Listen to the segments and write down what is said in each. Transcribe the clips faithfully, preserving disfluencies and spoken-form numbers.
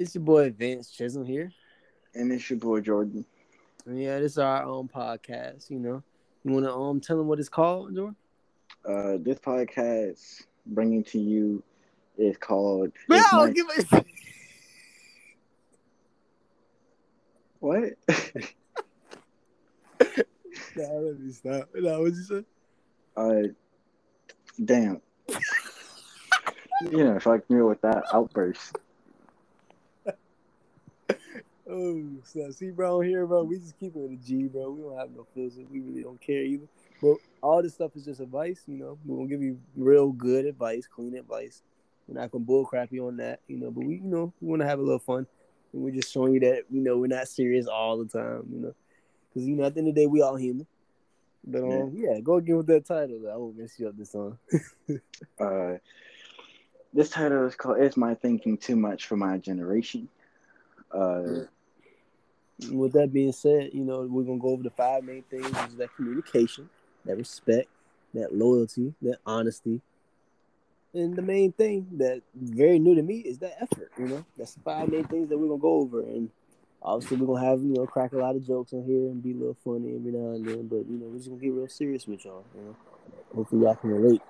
It's your boy Vince Chisholm here. And it's your boy Jordan. Yeah, this is our own podcast, you know. You want to um tell them what it's called, Jordan? Uh, this podcast bringing to you is called... Bro, my... give me... What? Nah, let me stop. Nah, what'd you say? Uh, damn. You know, fuck me with that outburst. Oh, so see, bro, here, bro, we just keep it with a G, bro. We don't have no filter. We really don't care either. But all this stuff is just advice, you know. We're gonna give you real good advice, clean advice. We're not gonna bull crap you on that, you know. But we, you know, we want to have a little fun, and we're just showing you that, you know, we're not serious all the time, you know. Because, you know, at the end of the day, we all human. But um, yeah, yeah go again with that title. I won't mess you up this song. uh, this title is called "Is My Thinking Too Much for My Generation?" Uh, with that being said, you know, we're gonna go over the five main things: is that communication, that respect, that loyalty, that honesty, and the main thing that's very new to me is that effort. You know, that's the five main things that we're gonna go over, and obviously we're gonna have, you know, crack a lot of jokes on here and be a little funny every now and then. But you know, we're just gonna get real serious with y'all. You know, hopefully y'all can relate.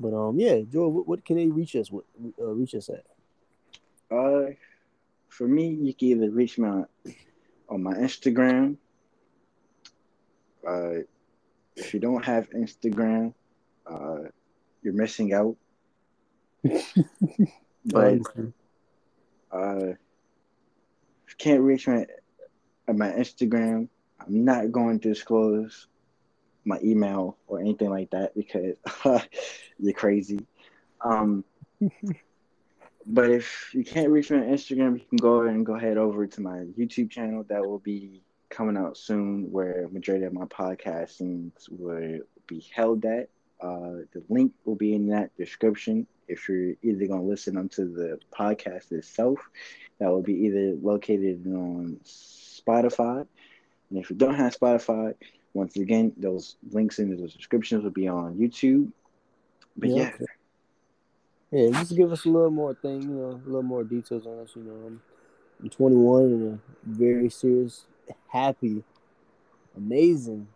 But um, yeah, Joe, what, what can they reach us? What uh, reach us at? Uh, for me, you can either reach me on, on my Instagram. Uh, if you don't have Instagram, uh, you're missing out. But uh, if you can't reach me at my Instagram, I'm not going to disclose my email or anything like that because you're crazy. Um, but if you can't reach me on Instagram, you can go and go ahead over to my YouTube channel that will be coming out soon, where majority of my podcastings will be held at. Uh, the link will be in that description. If you're either going to listen onto the podcast itself, that will be either located on Spotify. And if you don't have Spotify, once again, those links in the descriptions will be on YouTube. But yeah. yeah. Yeah, just give us a little more thing, you know, a little more details on us. You know, I'm, I'm twenty-one and a very serious, happy, amazing,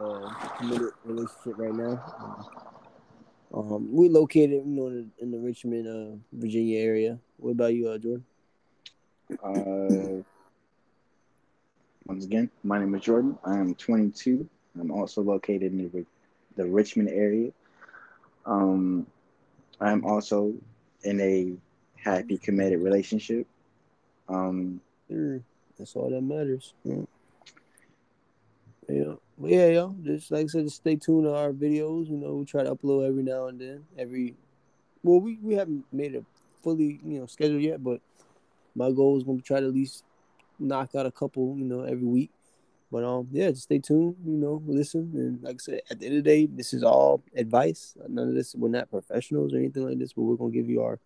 uh, committed relationship right now. Um, we located, you know, in the, in the Richmond, uh, Virginia area. What about you, uh, Jordan? Uh, once again, my name is Jordan. I am twenty-two. I'm also located in the, the Richmond area. Um. I'm also in a happy, committed relationship. Um, mm, that's all that matters. Yeah. yeah, but yeah, yo. Just like I said, just stay tuned to our videos. You know, we try to upload every now and then. Every well, we, we haven't made it fully, you know, scheduled yet. But my goal is gonna try to at least knock out a couple, you know, every week. But um, yeah, just stay tuned, you know, listen. And like I said, at the end of the day, this is all advice. None of this, we're not professionals or anything like this, but we're going to give you our,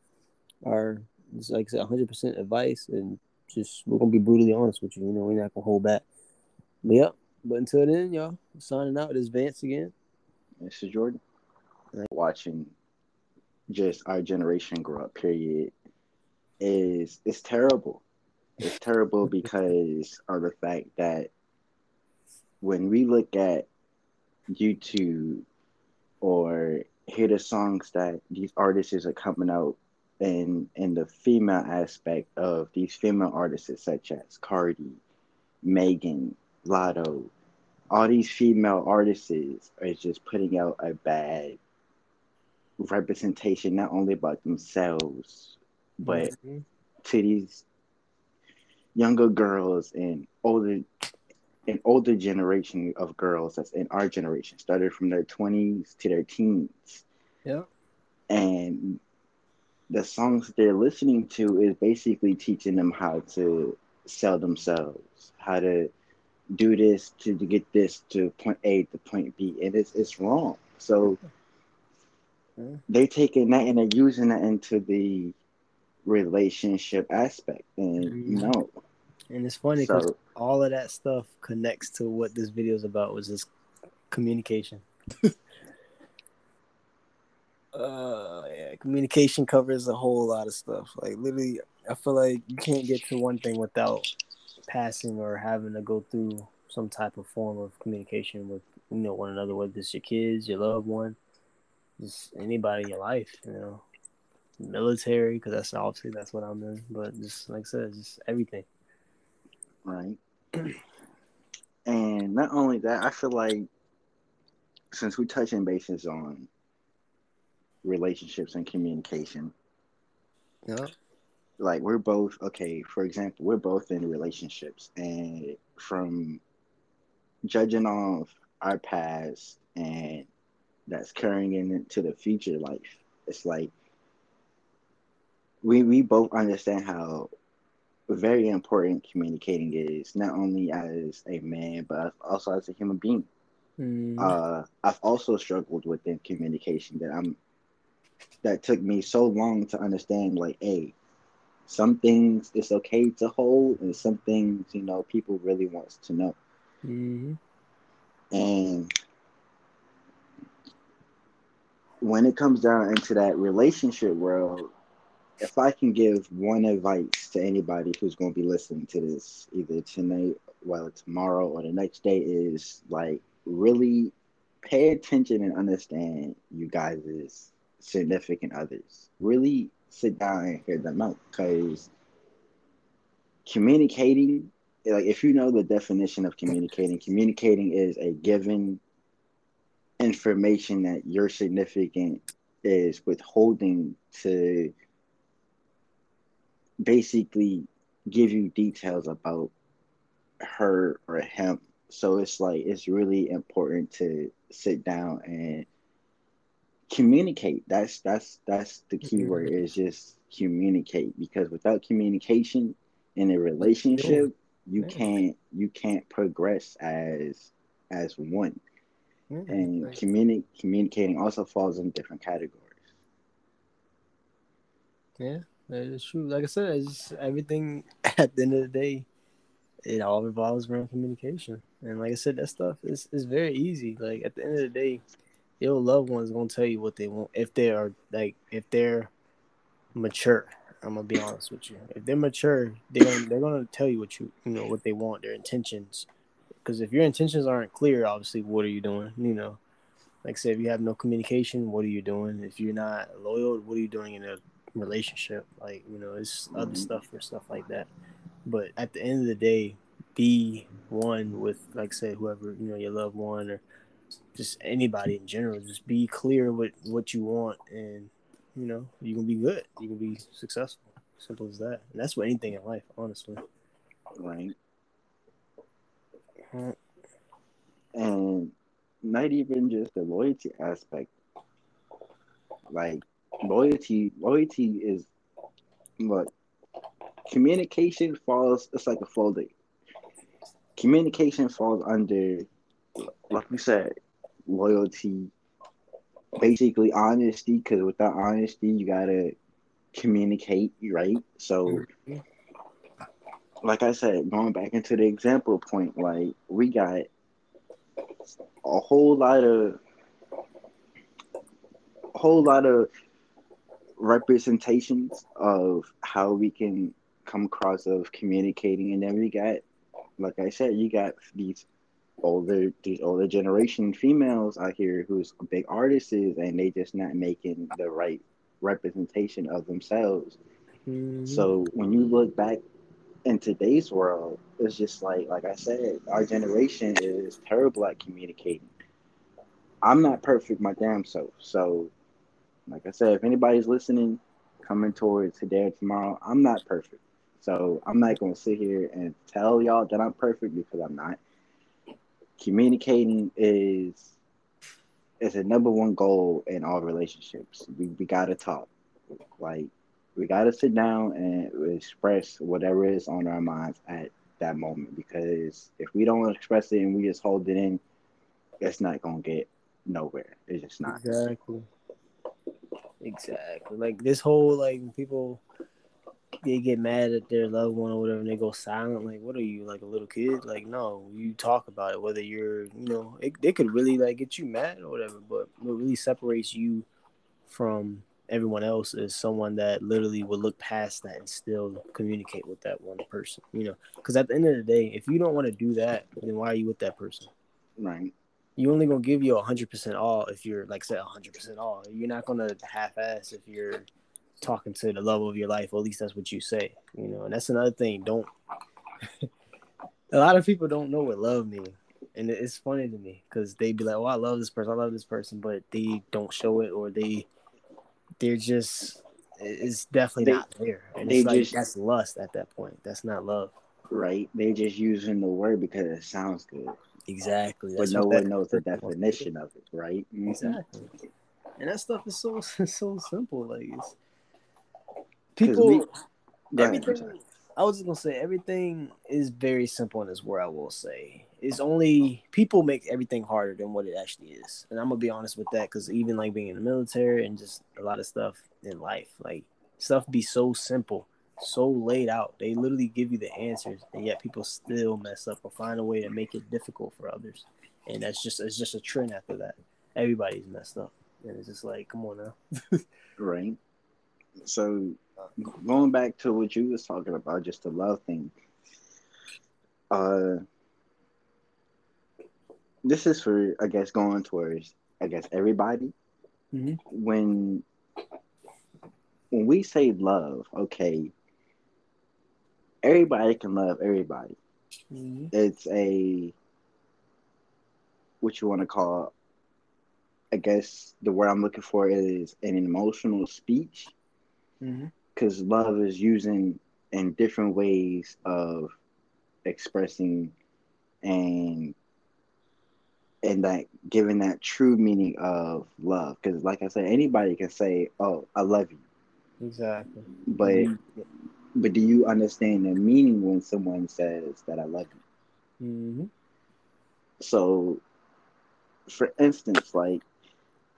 our, just like I said, one hundred percent advice. And just, we're going to be brutally honest with you. You know, we're not going to hold back. But yeah, but until then, y'all, I'm signing out. This is Vance again. This is Jordan. Watching just our generation grow up, period, is, it's terrible. It's terrible because of the fact that when we look at YouTube or hear the songs that these artists are coming out in, in the female aspect of these female artists such as Cardi, Megan, Latto, all these female artists are just putting out a bad representation, not only about themselves, but mm-hmm. to these younger girls and older an older generation of girls that's in our generation, started from their twenties to their teens. Yeah. And the songs they're listening to is basically teaching them how to sell themselves, how to do this to, to get this to point A to point B. And it's, it's wrong. So yeah. They're taking that and they're using that into the relationship aspect. And mm-hmm. you know, and it's funny because so, all of that stuff connects to what this video is about, which is communication. uh, yeah, communication covers a whole lot of stuff. Like literally, I feel like you can't get to one thing without passing or having to go through some type of form of communication with, you know, one another, whether it's your kids, your loved one, just anybody in your life, you know, military, because that's obviously that's what I'm in, but just like I said, just everything. Right. And not only that, I feel like since we're touching bases on relationships and communication, yeah, like we're both, okay, for example, we're both in relationships, and from judging off our past and that's carrying into the future life, it's like we we both understand how very important communicating is, not only as a man, but also as a human being. Mm. Uh, I've also struggled with the communication that I'm, that took me so long to understand, like, hey, some things it's okay to hold, and some things, you know, people really wants to know. Mm-hmm. And when it comes down into that relationship world, if I can give one advice to anybody who's going to be listening to this either tonight, well, tomorrow or the next day, is like really pay attention and understand you guys' significant others. Really sit down and hear them out, because communicating, like if you know the definition of communicating, communicating is a given information that your significant is withholding to basically give you details about her or him. So it's like, it's really important to sit down and communicate. That's that's that's the key mm-hmm. word, is just communicate, because without communication in a relationship, yeah. you yeah. can't you can't progress as as one. Yeah. And right. communi- communicating also falls in different categories. Yeah. That is true. Like I said, it's just everything at the end of the day, it all revolves around communication. And like I said, that stuff is, is very easy. Like at the end of the day, your loved one's gonna tell you what they want if they are like if they're mature. I'm gonna be honest with you. If they're mature, they're gonna, they're gonna tell you what you you know what they want, their intentions. Because if your intentions aren't clear, obviously, what are you doing? You know, like I said, if you have no communication, what are you doing? If you're not loyal, what are you doing in a relationship? Like, you know, it's mm-hmm. other stuff or stuff like that, but at the end of the day, be one with, like, say, whoever, you know, your loved one or just anybody in general. Just be clear with what you want, and you know you can be good, you can be successful. Simple as that. And that's what anything in life, honestly. Right. And not even just the loyalty aspect, like Loyalty, loyalty is, look, communication falls, it's like a folder. Communication falls under, like we said, loyalty, basically honesty, because without honesty, you gotta communicate, right? So, like I said, going back into the example point, like, we got a whole lot of, a whole lot of, representations of how we can come across of communicating, and then we got, like I said, you got these older these older generation females out here who's big artists, and they just not making the right representation of themselves. Mm-hmm. So when you look back in today's world, it's just like like I said, our generation is terrible at communicating. I'm not perfect my damn self, so like I said, if anybody's listening, coming towards today or tomorrow, I'm not perfect. So I'm not going to sit here and tell y'all that I'm perfect, because I'm not. Communicating is is the number one goal in all relationships. We, we got to talk. Like, we got to sit down and express whatever is on our minds at that moment, because if we don't express it and we just hold it in, it's not going to get nowhere. It's just not. Exactly. Exactly. Like this whole, like, people, they get mad at their loved one or whatever, and they go silent. Like, what are you, like a little kid? Like, no, you talk about it. Whether you're, you know, it, they could really like get you mad or whatever. But what really separates you from everyone else is someone that literally would look past that and still communicate with that one person, you know? Because at the end of the day, if you don't want to do that, then why are you with that person? Right. You only going to give you one hundred percent all if you're, like, say, one hundred percent all. You're not going to half-ass if you're talking to the love of your life, or at least that's what you say, you know? And that's another thing. Don't – a lot of people don't know what love means. And it's funny to me because they be like, oh, I love this person, I love this person, but they don't show it, or they – They're just, it's definitely they, not there. And it's like, just, that's lust at that point. That's not love. Right. They just using the word because it sounds good. Exactly. But no one knows the definition of it, right? Mm-hmm. Exactly. And that stuff is so so simple. Like, it's, people, we, everything, I was just going to say, everything is very simple in this world, I will say. It's only, people make everything harder than what it actually is. And I'm going to be honest with that, because even like being in the military and just a lot of stuff in life, like stuff be so simple, so laid out. They literally give you the answers, and yet people still mess up or find a way to make it difficult for others. And that's just, it's just a trend after that. Everybody's messed up. And it's just like, come on now. Right. So going back to what you was talking about, just the love thing. Uh, This is for, I guess, going towards, I guess, everybody. Mm-hmm. When when we say love, okay, everybody can love everybody. Mm-hmm. It's a, what you want to call, I guess the word I'm looking for is an emotional speech. Because mm-hmm. love is using in different ways of expressing and And that giving that true meaning of love, because like I said, anybody can say, "Oh, I love you." Exactly. But mm-hmm. but do you understand the meaning when someone says that I love you? Mm-hmm. So, for instance, like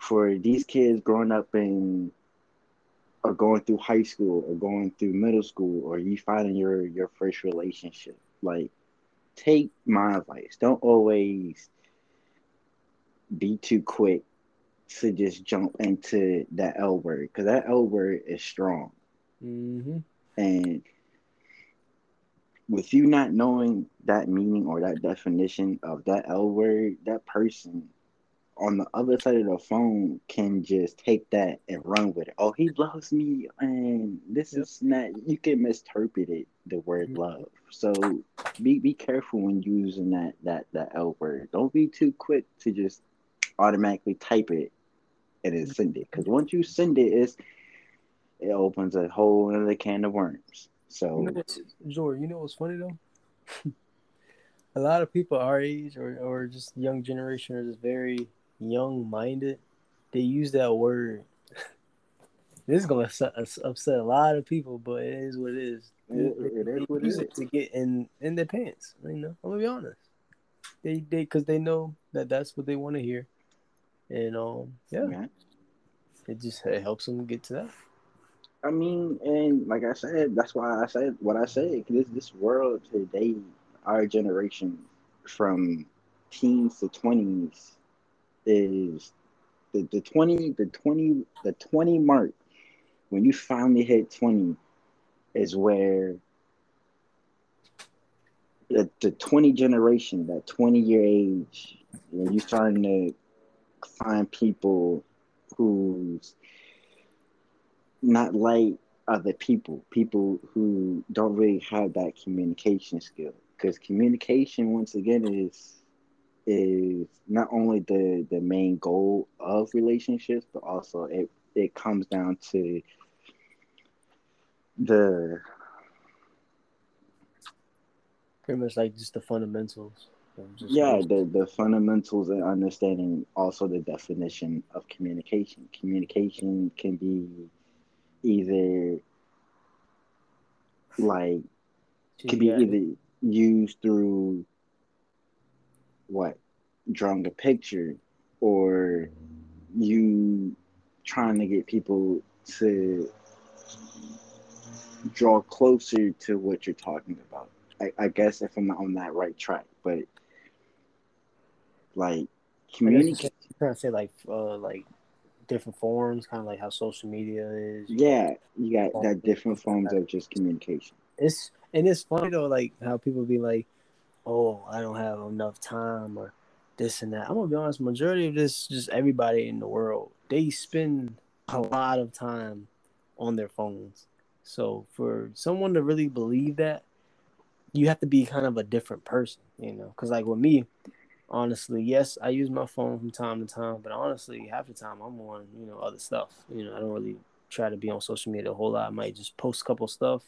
for these kids growing up in or going through high school or going through middle school, or you finding your your first relationship, like take my advice. Don't always be too quick to just jump into that L word, because that L word is strong. Mm-hmm. And with you not knowing that meaning or that definition of that L word, that person on the other side of the phone can just take that and run with it. Oh, he loves me, and this yep. is not. You can misinterpret it, the word mm-hmm. love. So be be careful when using that that that L word. Don't be too quick to just automatically type it and then send it, because once you send it, it's, it opens a whole other can of worms. So, Jordan, you know what's funny though? A lot of people our age, or, or just young generation, are just very young minded. They use that word. This is gonna upset a lot of people, but it is what it is. It, it, it is what it is. To get in, in their pants, you know. I'm gonna be honest. They they because they know that that's what they want to hear, and um yeah, yeah, it just it helps them get to that. I mean, and like I said, that's why I said what I said. This this world today, our generation from teens to twenties is the the twenty the twenty the twenty mark. When you finally hit twenty, is where. The, the twenty generation, that twenty-year age, when you're starting to find people who's not like other people, people who don't really have that communication skill. Because communication, once again, is is not only the, the main goal of relationships, but also it, it comes down to the... Pretty much like just the fundamentals. Just yeah, the, the fundamentals and understanding also the definition of communication. Communication can be either like, can be either used through what? Drawing a picture, or you trying to get people to draw closer to what you're talking about. I, I guess if I'm not on that right track, but like communication. Trying to say like, uh, like different forms, kind of like how social media is. You yeah, know, you got forms, that different forms of just communication. It's and it's funny though, like how people be like, "Oh, I don't have enough time," or this and that. I'm gonna be honest. Majority of this, just everybody in the world, they spend a lot of time on their phones. So for someone to really believe that, you have to be kind of a different person, you know. Because like with me, honestly, yes, I use my phone from time to time, but honestly, half the time I'm on, you know, other stuff. You know, I don't really try to be on social media a whole lot. I might just post a couple stuff,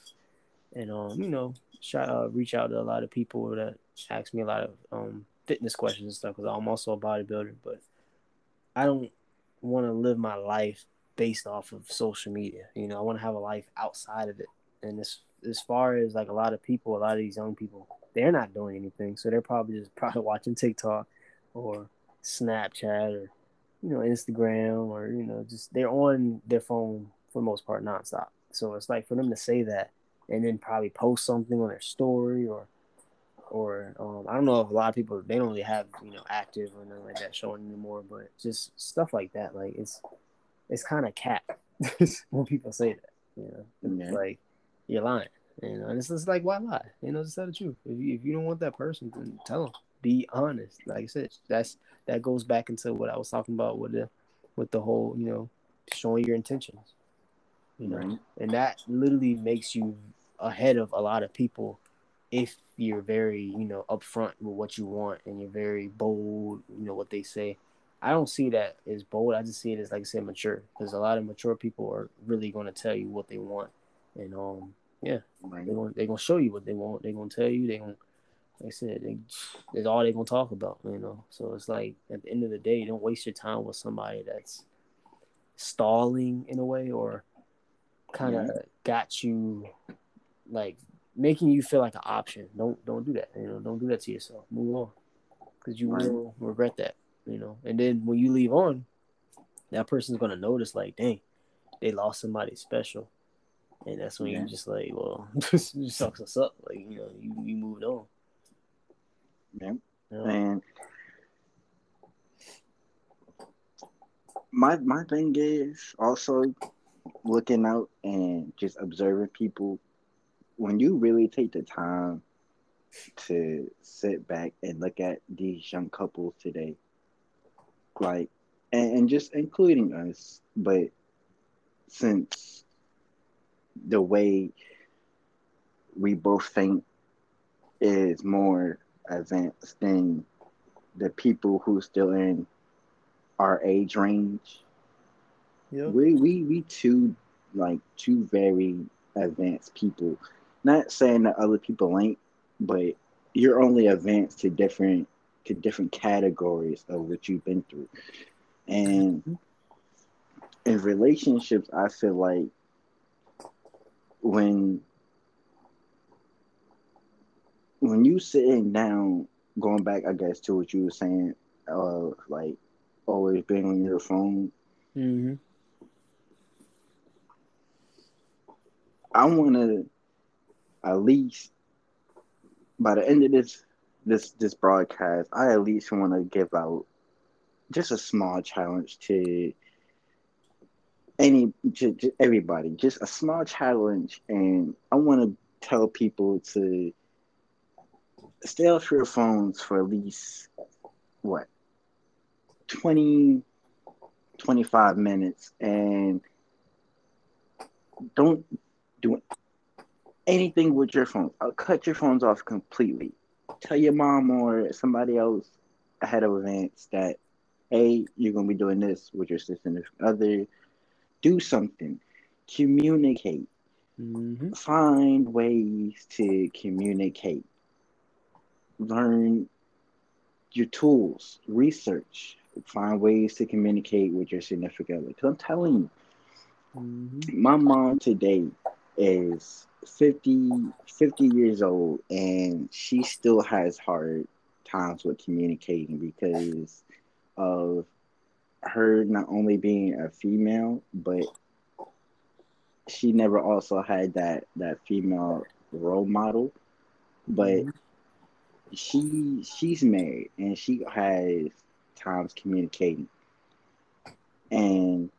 and um, you know, try uh, reach out to a lot of people that ask me a lot of um fitness questions and stuff. Because I'm also a bodybuilder, but I don't want to live my life based off of social media. You know, I want to have a life outside of it. And as, as far as like a lot of people, a lot of these young people, they're not doing anything. So they're probably just probably watching TikTok or Snapchat or, you know, Instagram or, you know, just they're on their phone for the most part nonstop. So it's like for them to say that and then probably post something on their story or, or um, I don't know if a lot of people, they don't really have, you know, active or nothing like that showing anymore, but just stuff like that. Like it's, It's kind of cap when people say that, you know. It's yeah. like you're lying, you know. And it's just like, why lie? You know, just tell the truth. If you, if you don't want that person, then tell them. Be honest. Like I said, that's that goes back into what I was talking about with the with the whole, you know, showing your intentions, you know. Right. And that literally makes you ahead of a lot of people if you're very, you know, upfront with what you want and you're very bold. You know what they say. I don't see that as bold. I just see it as, like I said, mature. Because a lot of mature people are really going to tell you what they want. And, um, yeah, they're going to show you what they want. They're going to tell you. They're going to, like I said, they, that's all they're going to talk about, you know. So it's like, at the end of the day, don't waste your time with somebody that's stalling in a way or kind of yeah. got you, like, making you feel like an option. Don't, don't do that, you know. Don't do that to yourself. Move on. Because you right. will regret that. You know, and then when you leave on, that person's gonna notice, like, dang, they lost somebody special, and that's when yeah. you're just like, well, this sucks us up, like, you know, you, you moved on. Yeah, you know? And my my thing is also looking out and just observing people. When you really take the time to sit back and look at these young couples today. Like, and, and just including us, but since the way we both think is more advanced than the people who still in our age range, yep. we we we two like two very advanced people. Not saying that other people ain't, but you're only advanced to different. to different categories of what you've been through. And in relationships, I feel like when when you sitting down, going back, I guess, to what you were saying, uh, like always being on your phone, mm-hmm. I want to at least, by the end of this This this broadcast, I at least want to give out just a small challenge to any to, to everybody. Just a small challenge, and I want to tell people to stay off your phones for at least what twenty, twenty-five minutes, and don't do anything with your phone. I'll cut your phones off completely. Tell your mom or somebody else ahead of events that, hey, you're going to be doing this with your significant other. Do something. Communicate. Mm-hmm. Find ways to communicate. Learn your tools. Research. Find ways to communicate with your significant other. Because I'm telling you, mm-hmm. my mom today is... fifty, fifty years old, and she still has hard times with communicating because of her not only being a female, but she never also had that, that female role model. But she she's married, and she has times communicating. And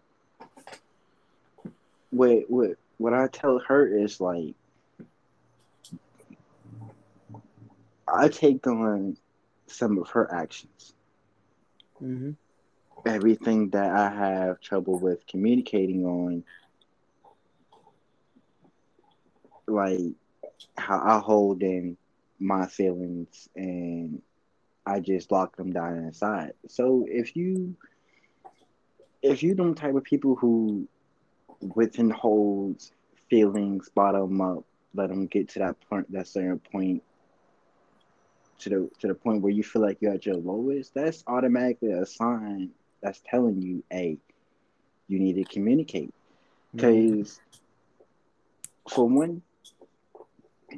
what what what I tell her is like, I take on some of her actions. Mm-hmm. Everything that I have trouble with communicating on, like how I hold in my feelings and I just lock them down inside. So if you if you them type of people who withholds feelings, bottom up, let them get to that point, that certain point, to the to the point where you feel like you're at your lowest, that's automatically a sign that's telling you, hey, you need to communicate. Because mm-hmm. for one,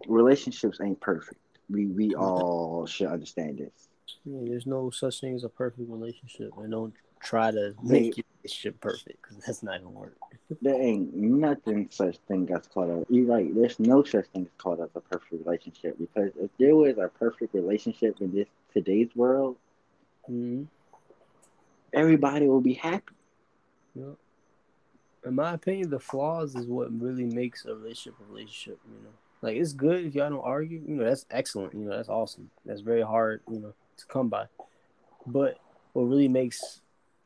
relationships ain't perfect. We we all should understand this. Yeah, there's no such thing as a perfect relationship, and don't try to make they, your relationship perfect because that's not gonna work. There ain't nothing such thing as called a. You're right. There's no such thing as called as a perfect relationship, because if there was a perfect relationship in this today's world, mm-hmm. everybody will be happy. Yeah. In my opinion, the flaws is what really makes a relationship a relationship. You know. Like, it's good if y'all don't argue. You know, that's excellent. You know, that's awesome. That's very hard, you know, to come by. But what really makes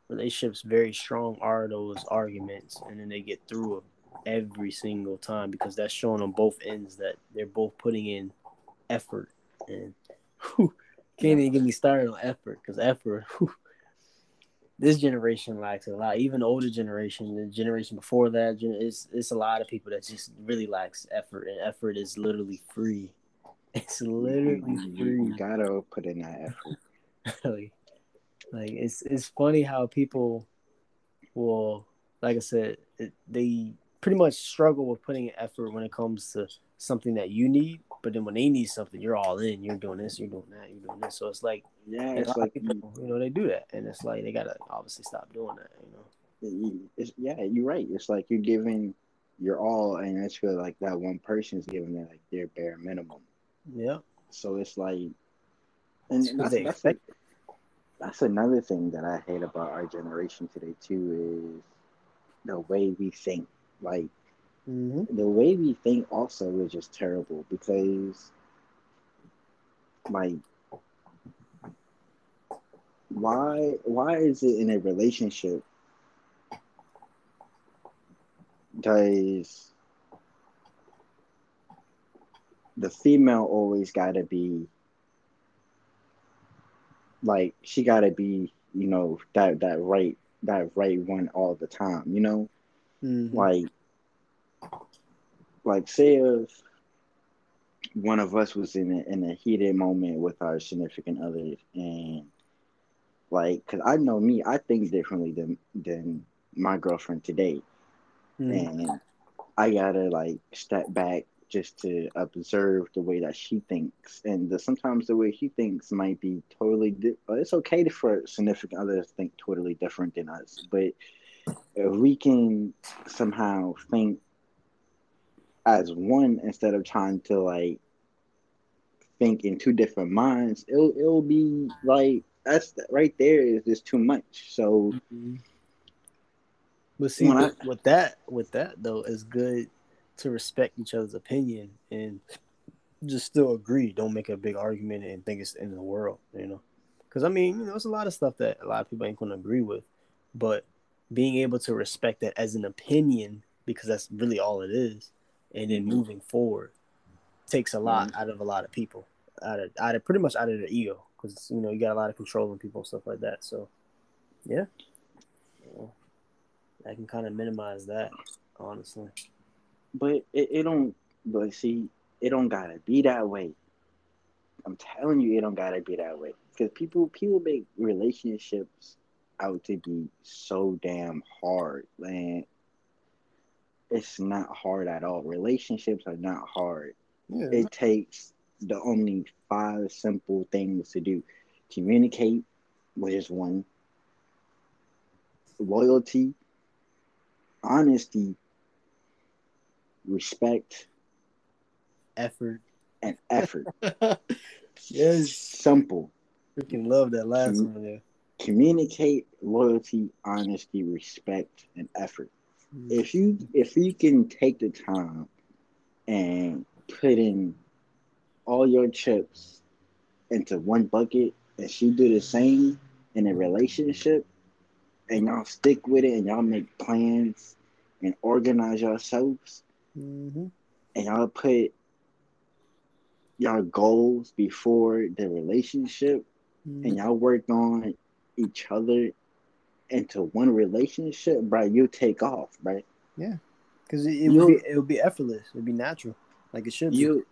relationships very strong are those arguments. And then they get through them every single time, because that's showing on both ends that they're both putting in effort. And whew, can't even get me started on effort, because effort, whew, this generation lacks a lot. Even the older generation, the generation before that, it's it's a lot of people that just really lacks effort, and effort is literally free. It's literally free. You gotta put in that effort. like, like it's it's funny how people will, like I said, it, they pretty much struggle with putting in effort when it comes to something that you need. But then when they need something, you're all in. You're doing this, you're doing that, you're doing this. So it's like, yeah, it's like people, you know, they do that, and it's like they gotta obviously stop doing that, you know. It's, yeah, you're right. It's like you're giving your all, and that's where like that one person's giving that like their bare minimum. Yeah. So it's like, and it's that's, that's, like, that's another thing that I hate about our generation today too, is the way we think. Like. Mm-hmm. The way we think also is just terrible, because, like, why why is it in a relationship does the female always gotta be like, she gotta be, you know, that that right that right one all the time, you know? Mm-hmm. Like. Like, say if one of us was in a, in a heated moment with our significant others, and like, cause I know me, I think differently than than my girlfriend today, mm. and I gotta like step back just to observe the way that she thinks, and the, sometimes the way she thinks might be totally. Di- it's okay for significant others to think totally different than us, but if we can somehow think as one instead of trying to like think in two different minds, it'll it'll be like, that's right there is just too much. So, mm-hmm. but see, with, I, with that with that though, it's good to respect each other's opinion and just still agree. Don't make a big argument and think it's the end of the world, you know. Because I mean, you know, it's a lot of stuff that a lot of people ain't going to agree with, but being able to respect that as an opinion, because that's really all it is. And then moving forward takes a lot mm-hmm. out of a lot of people, out of out of pretty much out of their ego, because you know you got a lot of controlling people and stuff like that. So, yeah, well, I can kind of minimize that, honestly. But it, it don't. But see, it don't gotta be that way. I'm telling you, it don't gotta be that way, because people people make relationships out to be so damn hard, man. It's not hard at all. Relationships are not hard. Yeah. It takes the only five simple things to do. Communicate, which is one. Loyalty. Honesty. Respect. Effort. And effort. Yes. Simple. Freaking love that last Com- one there. Communicate loyalty, honesty, respect, and effort. Mm-hmm. If you if you can take the time and put in all your chips into one bucket, and she do the same in a relationship, and y'all stick with it, and y'all make plans and organize yourselves, mm-hmm. and y'all put your goals before the relationship, mm-hmm. and y'all work on each other into one relationship, bro, you take off, right? Yeah, because it, it would be it would be effortless. It'd be natural, like it should. You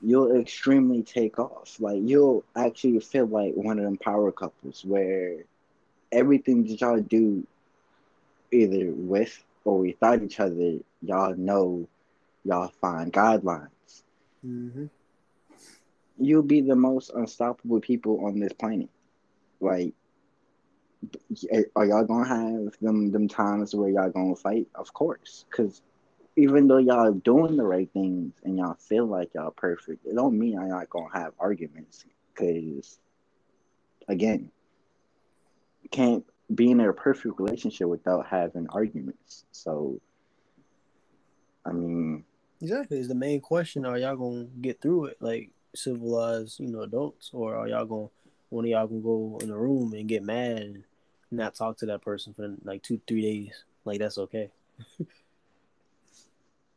be. You'll extremely take off. Like you'll actually feel like one of them power couples where everything that y'all do, either with or without each other, y'all know, y'all find guidelines. Mm-hmm. You'll be the most unstoppable people on this planet, like. Are y'all gonna have them them times where y'all gonna fight? Of course, because even though y'all are doing the right things and y'all feel like y'all perfect, it don't mean y'all not gonna have arguments. Because again, can't be in a perfect relationship without having arguments. So, I mean, exactly is the main question: are y'all gonna get through it like civilized, you know, adults, or are y'all gonna one of y'all gonna go in the room and get mad and not talk to that person for like two, three days. Like that's okay.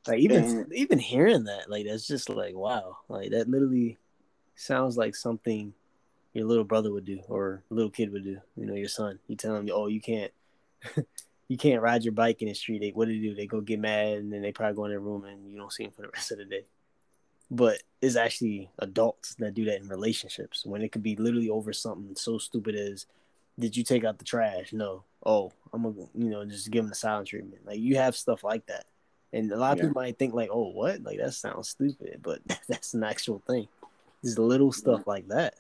Like even and, even hearing that, like that's just like wow. Like that literally sounds like something your little brother would do or little kid would do. You know, your son. You tell him, oh, you can't, you can't ride your bike in the street. They, what do they do? They go get mad and then they probably go in their room and you don't see them for the rest of the day. But it's actually adults that do that in relationships when it could be literally over something so stupid as, did you take out the trash? No. Oh, I'm going to, you know, just give them the silent treatment. Like, you have stuff like that. And a lot of yeah. people might think, like, oh, what? Like, that sounds stupid. But that's an actual thing. There's little stuff yeah. like that,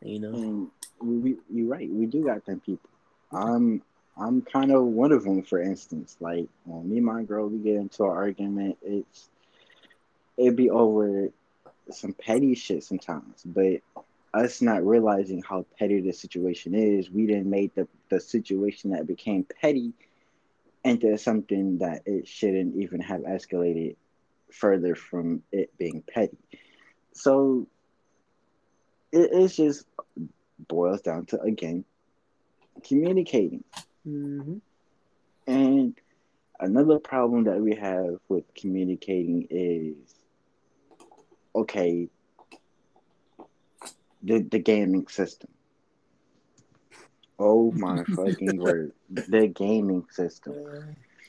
you know? And we, you're right. We do got them people. I'm, I'm kind of one of them, for instance. Like, when me and my girl, we get into an argument, it's, it'd be over some petty shit sometimes, but us not realizing how petty the situation is, we didn't make the, the situation that became petty into something that it shouldn't even have escalated further from it being petty. So it it's just boils down to, again, communicating. Mm-hmm. And another problem that we have with communicating is, okay, the the gaming system. Oh my fucking word. The gaming system.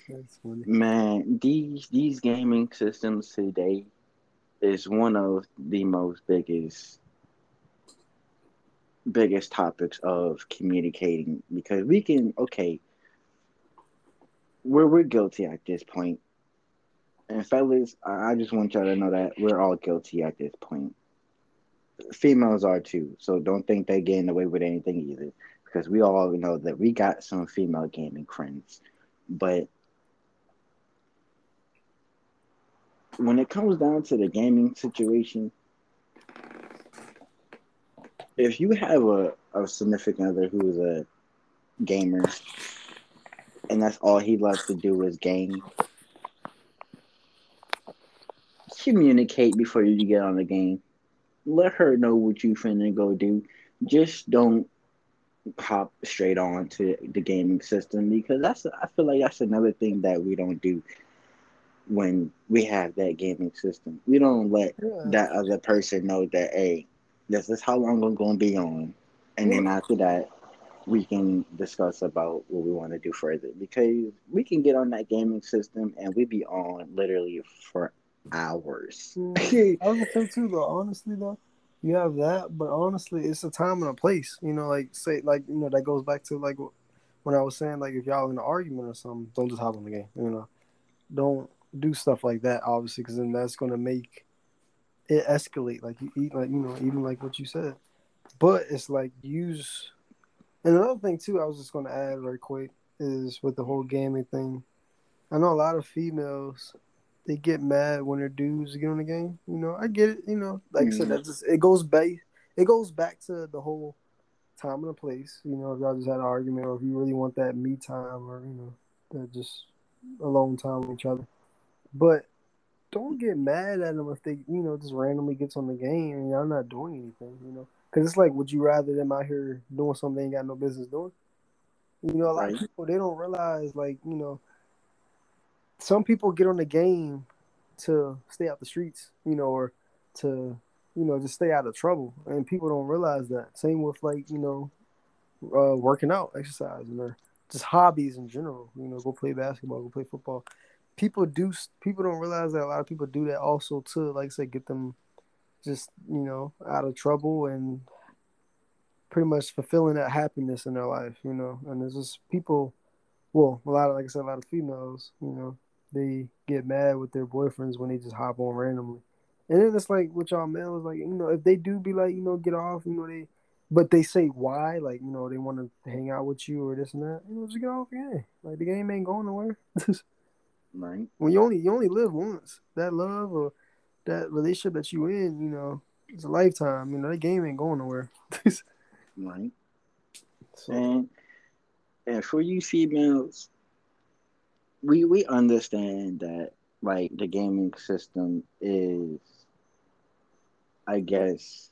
Yeah, that's funny. Man, these these gaming systems today is one of the most biggest biggest topics of communicating, because we can okay we're we're guilty at this point. And fellas, I, I just want y'all to know that we're all guilty at this point. Females are too, so don't think they're getting away with anything either, because we all know that we got some female gaming friends. But when it comes down to the gaming situation, if you have a, a significant other who is a gamer and that's all he loves to do is game, communicate before you get on the game. Let her know what you finna go do. Just don't hop straight on to the gaming system, because that's I feel like that's another thing that we don't do when we have that gaming system. We don't let yeah. that other person know that, hey, this is how long I'm going to be on. And yeah. then after that, we can discuss about what we want to do further, because we can get on that gaming system and we be on literally for hours. I was gonna say too, though. Honestly, though, you have that, but honestly, it's a time and a place. You know, like say, like you know, that goes back to like when I was saying, like if y'all in an argument or something, don't just hop on the game. You know, don't do stuff like that, obviously, because then that's gonna make it escalate. Like you eat, like you know, even like what you said. But it's like use. And another thing too, I was just gonna add right quick is with the whole gaming thing. I know a lot of females, they get mad when their dudes get on the game. You know, I get it. You know, like mm-hmm. I said, that just it goes back. It goes back to the whole time and a place. You know, if y'all just had an argument, or if you really want that me time, or, you know, that just alone time with each other. But don't get mad at them if they, you know, just randomly gets on the game and y'all not doing anything, you know. Because it's like, would you rather them out here doing something they ain't got no business doing? You know, a lot of people, they don't realize, like, you know, some people get on the game to stay out the streets, you know, or to, you know, just stay out of trouble. And people don't realize that. Same with, like, you know, uh, working out, exercising, or just hobbies in general. You know, go play basketball, go play football. People do. People don't realize that a lot of people do that also to, like I said, get them just, you know, out of trouble and pretty much fulfilling that happiness in their life, you know. And there's just people, well, a lot of, like I said, a lot of females, you know, they get mad with their boyfriends when they just hop on randomly. And then it's like with y'all males, like, you know, if they do be like, you know, get off, you know, they, but they say why, like, you know, they want to hang out with you or this and that, you know, just get off again. Like, the game ain't going nowhere. Right. When you only you only live once, that love or that relationship that you in, you know, it's a lifetime. You know, that game ain't going nowhere. Right. So. And, and for you females, we we understand that, like, the gaming system is, I guess,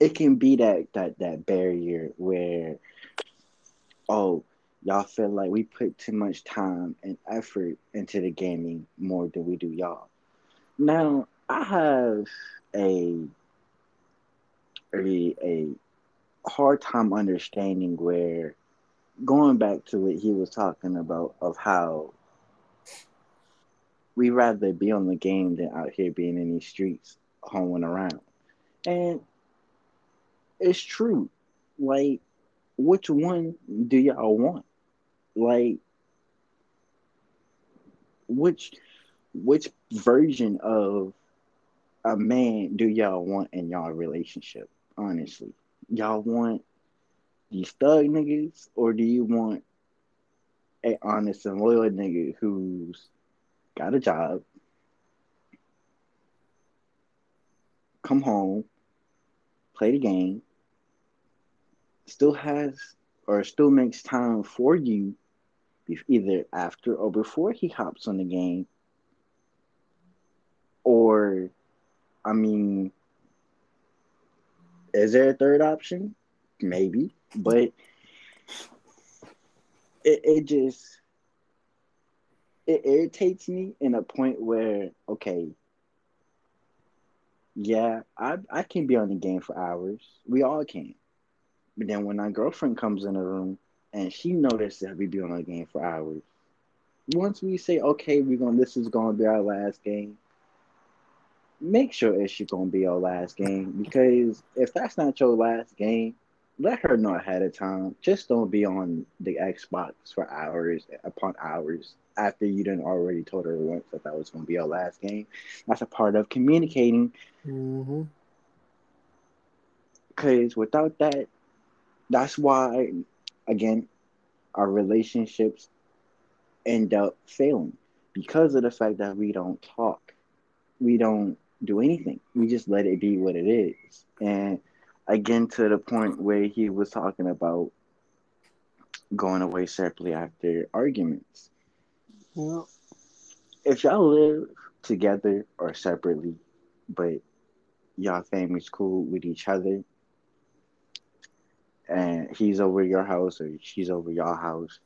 it can be that that, that barrier where, oh, y'all feel like we put too much time and effort into the gaming more than we do y'all. Now, I have a a, a hard time understanding where, going back to what he was talking about, of how we rather be on the game than out here being in these streets, hoeing around. And it's true. Like, which one do y'all want? Like, which which version of a man do y'all want in y'all relationship? Honestly, y'all want these thug niggas, or do you want a honest and loyal nigga who's got a job, come home, play the game, still has or still makes time for you, either after or before he hops on the game? Or, I mean, is there a third option? Maybe, but it it just it irritates me in a point where, okay, yeah, I I can be on the game for hours. We all can. But then when our girlfriend comes in the room and she notices that we be on our game for hours, once we say, okay, we're gonna this is gonna be our last game, make sure it's gonna be your last game, because if that's not your last game, let her know ahead of time. Just don't be on the Xbox for hours upon hours after you done already told her once that that was gonna be your last game. That's a part of communicating. Mm-hmm. Because without that, that's why, again, our relationships end up failing, because of the fact that we don't talk. We don't do anything. We just let it be what it is. And again, to the point where he was talking about going away separately after arguments. Well, if y'all live together or separately, but y'all family's cool with each other, and he's over your house or she's over your house,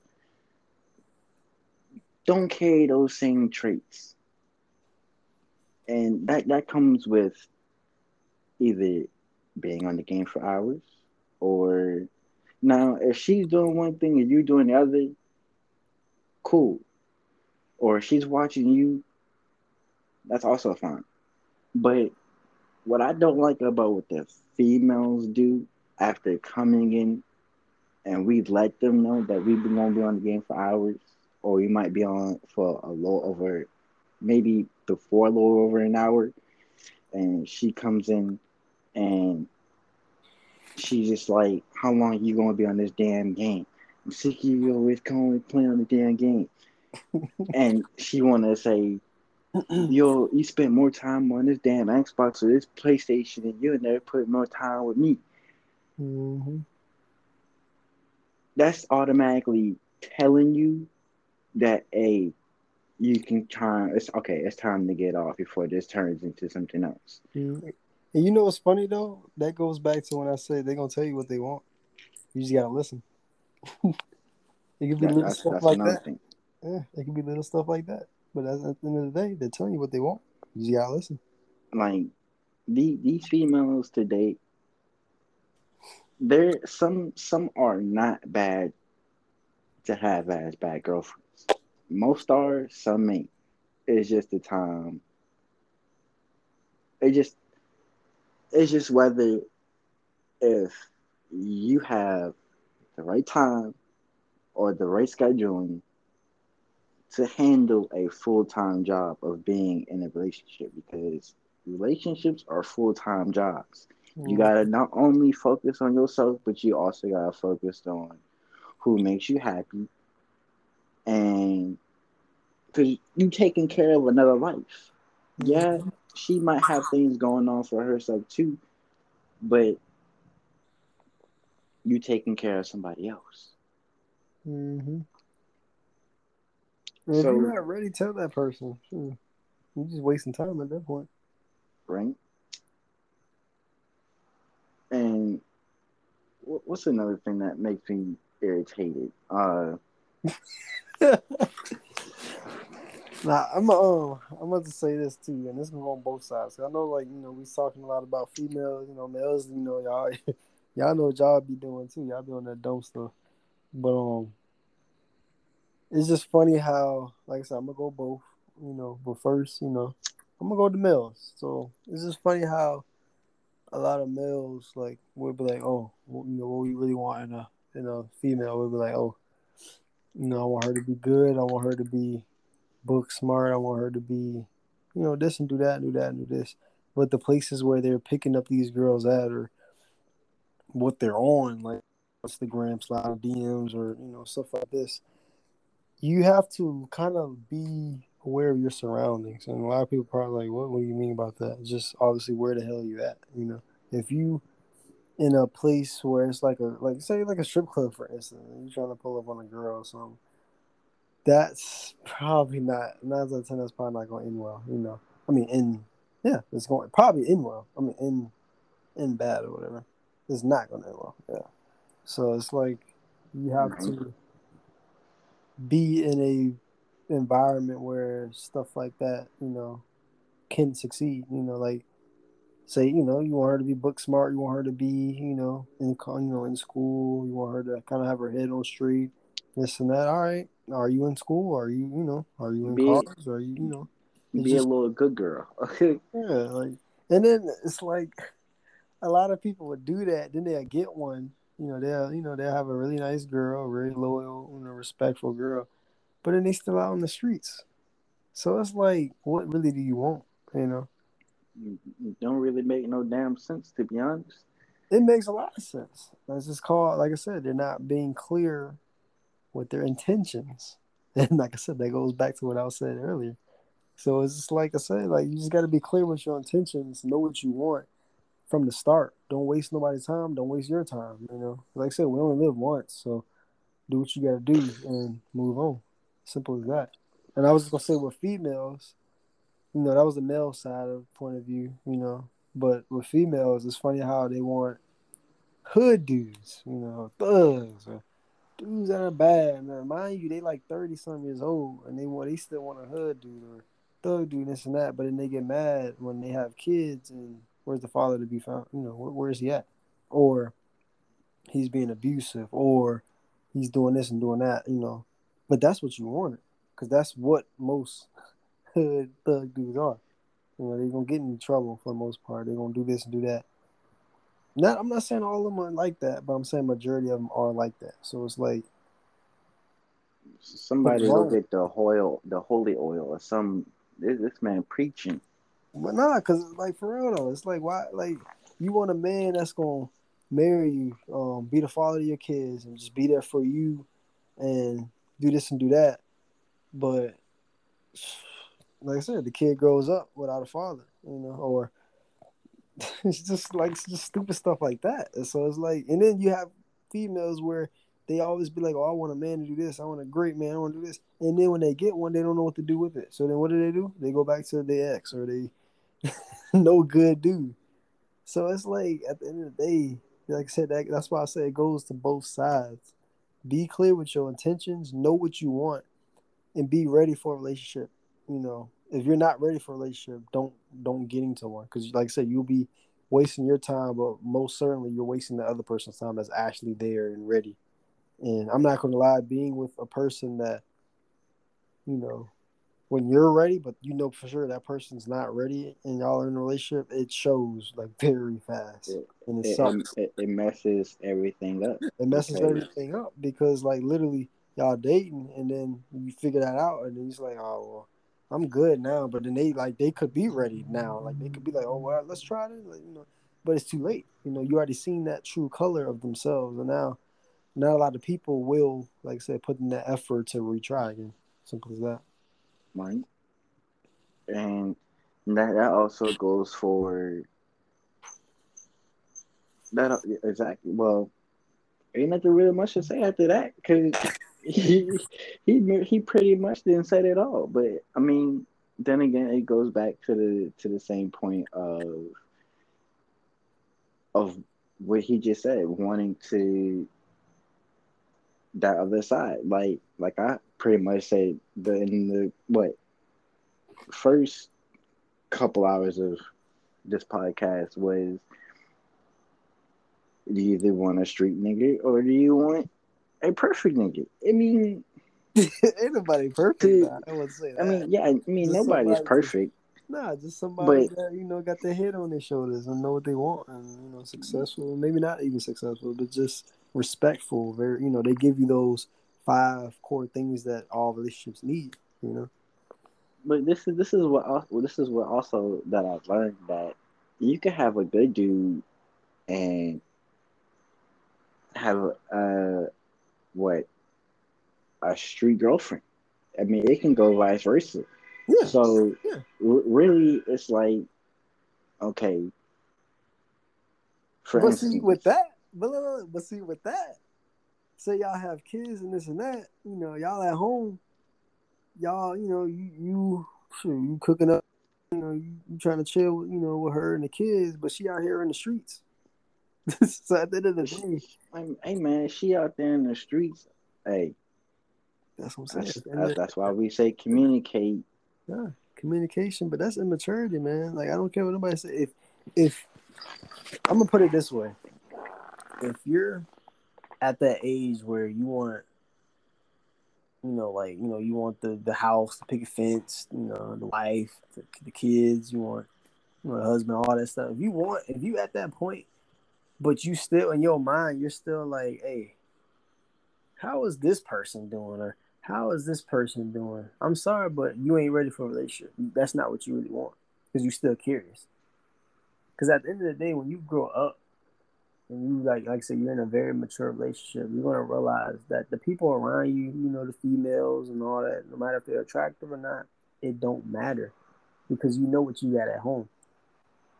don't carry those same traits. And that, that comes with either being on the game for hours, or now if she's doing one thing and you're doing the other, cool. Or if she's watching you, that's also fine. But what I don't like about what the females do after coming in, and we let them know that we've been going to be on the game for hours, or we might be on for a little over, maybe before a little over an hour, and she comes in and she's just like, how long you going to be on this damn game? I'm sick of you always coming playing on the damn game. And she want to say, yo, you spend more time on this damn Xbox or this PlayStation, and you never put more time with me. Mm-hmm. That's automatically telling you that a you can time. It's okay. It's time to get off before this turns into something else. Mm-hmm. And you know what's funny though? That goes back to when I said they're gonna tell you what they want. You just gotta listen. It could be yeah, little that's, stuff that's like that. Thing. Yeah, it could be little stuff like that. But at the end of the day, they're telling you what they want. You just gotta listen. Like the, these females today, there some some are not bad to have as bad girlfriends. Most are, some ain't. It's just the time. It just. It's just whether if you have the right time or the right scheduling to handle a full-time job of being in a relationship, because relationships are full-time jobs. Mm-hmm. You gotta not only focus on yourself, but you also gotta focus on who makes you happy, and because you're taking care of another life. Yeah. She might have things going on for herself too, but you taking care of somebody else. Mm-hmm. So, if you're not ready, tell that person. You're just wasting time at that point. Right? And what's another thing that makes me irritated? Uh... Nah, I'm um, I'm about to say this too, and this is on both sides. I know, like you know, we talking a lot about females, you know, males, you know, y'all, y'all know what y'all be doing too. Y'all be on that dumb stuff, but um, it's just funny how, like I said, I'm gonna go both, you know, but first, you know, I'm gonna go to males. So it's just funny how a lot of males like would be like, oh, you know, what we really want in a in a female would be like, oh, you know, I want her to be good, I want her to be book smart, I want her to be, you know, this and do that and do that and do this. But the places where they're picking up these girls at or what they're on, like Instagram, slide D Ms or, you know, stuff like this, you have to kind of be aware of your surroundings. And a lot of people probably like, what, what do you mean about that? Just obviously where the hell are you at, you know? If you in a place where it's like a, like say like a strip club, for instance, and you're trying to pull up on a girl or something, that's probably not, nine out of ten, that's probably not going to end well, you know. I mean, in, yeah, it's going probably end well. I mean, in, in bad or whatever. It's not going to end well, yeah. So it's like you have to be in a environment where stuff like that, you know, can succeed. You know, like, say, you know, you want her to be book smart, you want her to be, you know, in, you know, in school, you want her to kind of have her head on straight, this and that, all right. Are you in school? Are you, you know, are you in be, college? Are you, you know. Be just, a little good girl. Okay. Yeah, like, and then it's like a lot of people would do that. Then they'll get one, you know, they'll, you know, they'll have a really nice girl, very loyal, you know, respectful girl, but then they still out on the streets. So it's like, what really do you want, you know? It don't really make no damn sense, to be honest. It makes a lot of sense. That's just called, like I said, they're not being clear with their intentions. And like I said, that goes back to what I was saying earlier. So it's just like I said, like you just got to be clear with your intentions, know what you want from the start. Don't waste nobody's time. Don't waste your time. You know, like I said, we only live once, so do what you got to do and move on. Simple as that. And I was just going to say with females, you know, that was the male side of point of view, you know, but with females, it's funny how they want hood dudes, you know, thugs or dudes that are bad, man. Mind you, they like thirty-some years old, and they want, they still want a hood dude or thug dude, this and that. But then they get mad when they have kids, and where's the father to be found? You know, where, where's he at? Or he's being abusive, or he's doing this and doing that. You know, but that's what you wanted, because that's what most hood thug dudes are. You know, they're gonna get in trouble for the most part. They're gonna do this and do that. Not, I'm not saying all of them are like that, but I'm saying majority of them are like that. So it's like somebody will get the oil, the holy oil, or some this, this man preaching. But nah, cause like for real though, it's like why, like you want a man that's gonna marry you, um, be the father of your kids, and just be there for you, and do this and do that. But like I said, the kid grows up without a father, you know, or It's just like it's just stupid stuff like that. And so it's like, and then you have females where they always be like, "Oh, I want a man to do this. I want a great man. I want to do this." And then when they get one, they don't know what to do with it. So then what do they do? They go back to their ex, or they no good dude. So it's like at the end of the day, like I said, that, that's why I say it goes to both sides. Be clear with your intentions, know what you want, and be ready for a relationship. You know, if you're not ready for a relationship, don't don't get into one, because, like I said, you'll be wasting your time, but most certainly you're wasting the other person's time that's actually there and ready. And I'm not going to lie, being with a person that, you know, when you're ready, but you know for sure that person's not ready, and y'all are in a relationship, it shows like very fast, it, and it, it sucks. It, it messes everything up. It messes okay. everything up because, like, literally y'all dating, and then you figure that out, and then it's like, oh, well, I'm good now. But then they like they could be ready now, like they could be like, oh, well, let's try this, like, you know. But it's too late. You know, you already seen that true color of themselves, and now. Not a lot of people will, like I said, put in the effort to retry again. Simple as that. Right. And that, that also goes for that exactly. Well, ain't nothing really much to say after that, because he, he he pretty much didn't say it all. But I mean, then again, it goes back to the to the same point of of what he just said, wanting to. That other side, like like I pretty much said the in the what first couple hours of this podcast was, do you either want a street nigga or do you want a perfect nigga? I mean, ain't nobody perfect. Dude, I would say that. I mean, yeah, I mean, just nobody's perfect. Nah, just somebody but, that, you know, got their head on their shoulders and know what they want, and, you know, successful, maybe not even successful, but just respectful. Very, you know, they give you those five core things that all relationships need, you know. But this is this is what also, this is what also that I've learned, that you can have a good dude and have a what a street girlfriend. I mean, it can go vice versa. Yeah. So yeah. R- really, it's like, okay. For instance, see with that. But, but see, with that, say y'all have kids and this and that, you know, y'all at home, y'all, you know, you you, shoot, you cooking up, you know, you, you trying to chill, you know, with her and the kids, but she out here in the streets. So at the end of the day, hey man, she out there in the streets. Hey, that's what I'm saying. That's, that's why we say communicate. Yeah, communication, but that's immaturity, man. Like, I don't care what nobody say. If if I'm gonna put it this way. If you're at that age where you want, you know, like, you know, you want the, the house, the picket fence, you know, the wife, the, the kids, you want, you know, the husband, all that stuff. If you want, if you at that point, but you still in your mind, you're still like, hey, how is this person doing? Or how is this person doing? I'm sorry, but you ain't ready for a relationship. That's not what you really want, because you're still curious. Because at the end of the day, when you grow up, and you, like like I said, you're in a very mature relationship, you're going to realize that the people around you, you know, the females and all that, no matter if they're attractive or not, it don't matter, because you know what you got at home.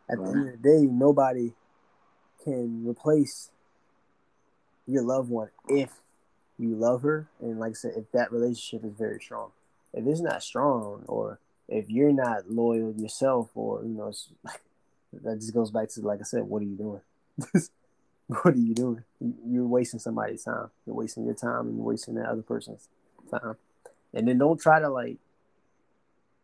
At right. the end of the day, nobody can replace your loved one if you love her. And like I said, if that relationship is very strong. If it's not strong, or if you're not loyal yourself, or, you know, it's, that just goes back to, like I said, what are you doing? What are you doing? You're wasting somebody's time. You're wasting your time, and you're wasting that other person's time. And then don't try to, like,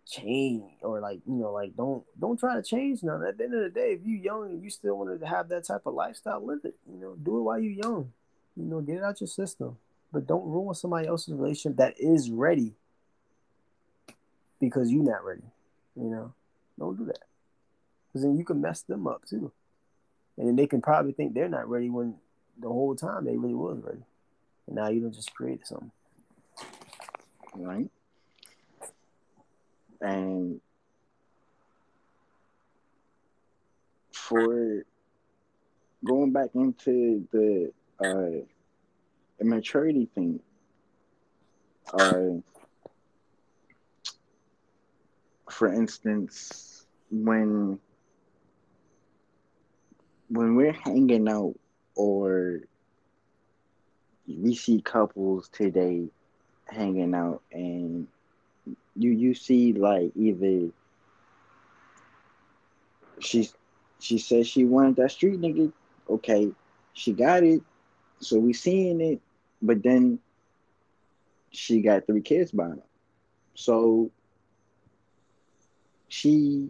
change, or, like, you know, like, don't don't try to change none. At the end of the day, if you're young and you still want to have that type of lifestyle, live it. You know, do it while you're young. You know, get it out your system. But don't ruin somebody else's relationship that is ready because you're not ready. You know, don't do that, because then you can mess them up too. And then they can probably think they're not ready when the whole time they really was ready. And now you done just created something. Right. And for going back into the uh, immaturity thing, uh, for instance, when when we're hanging out or we see couples today hanging out, and you you see like either she's she said she wanted that street nigga, okay, she got it, so we seeing it, but then she got three kids by him, so she.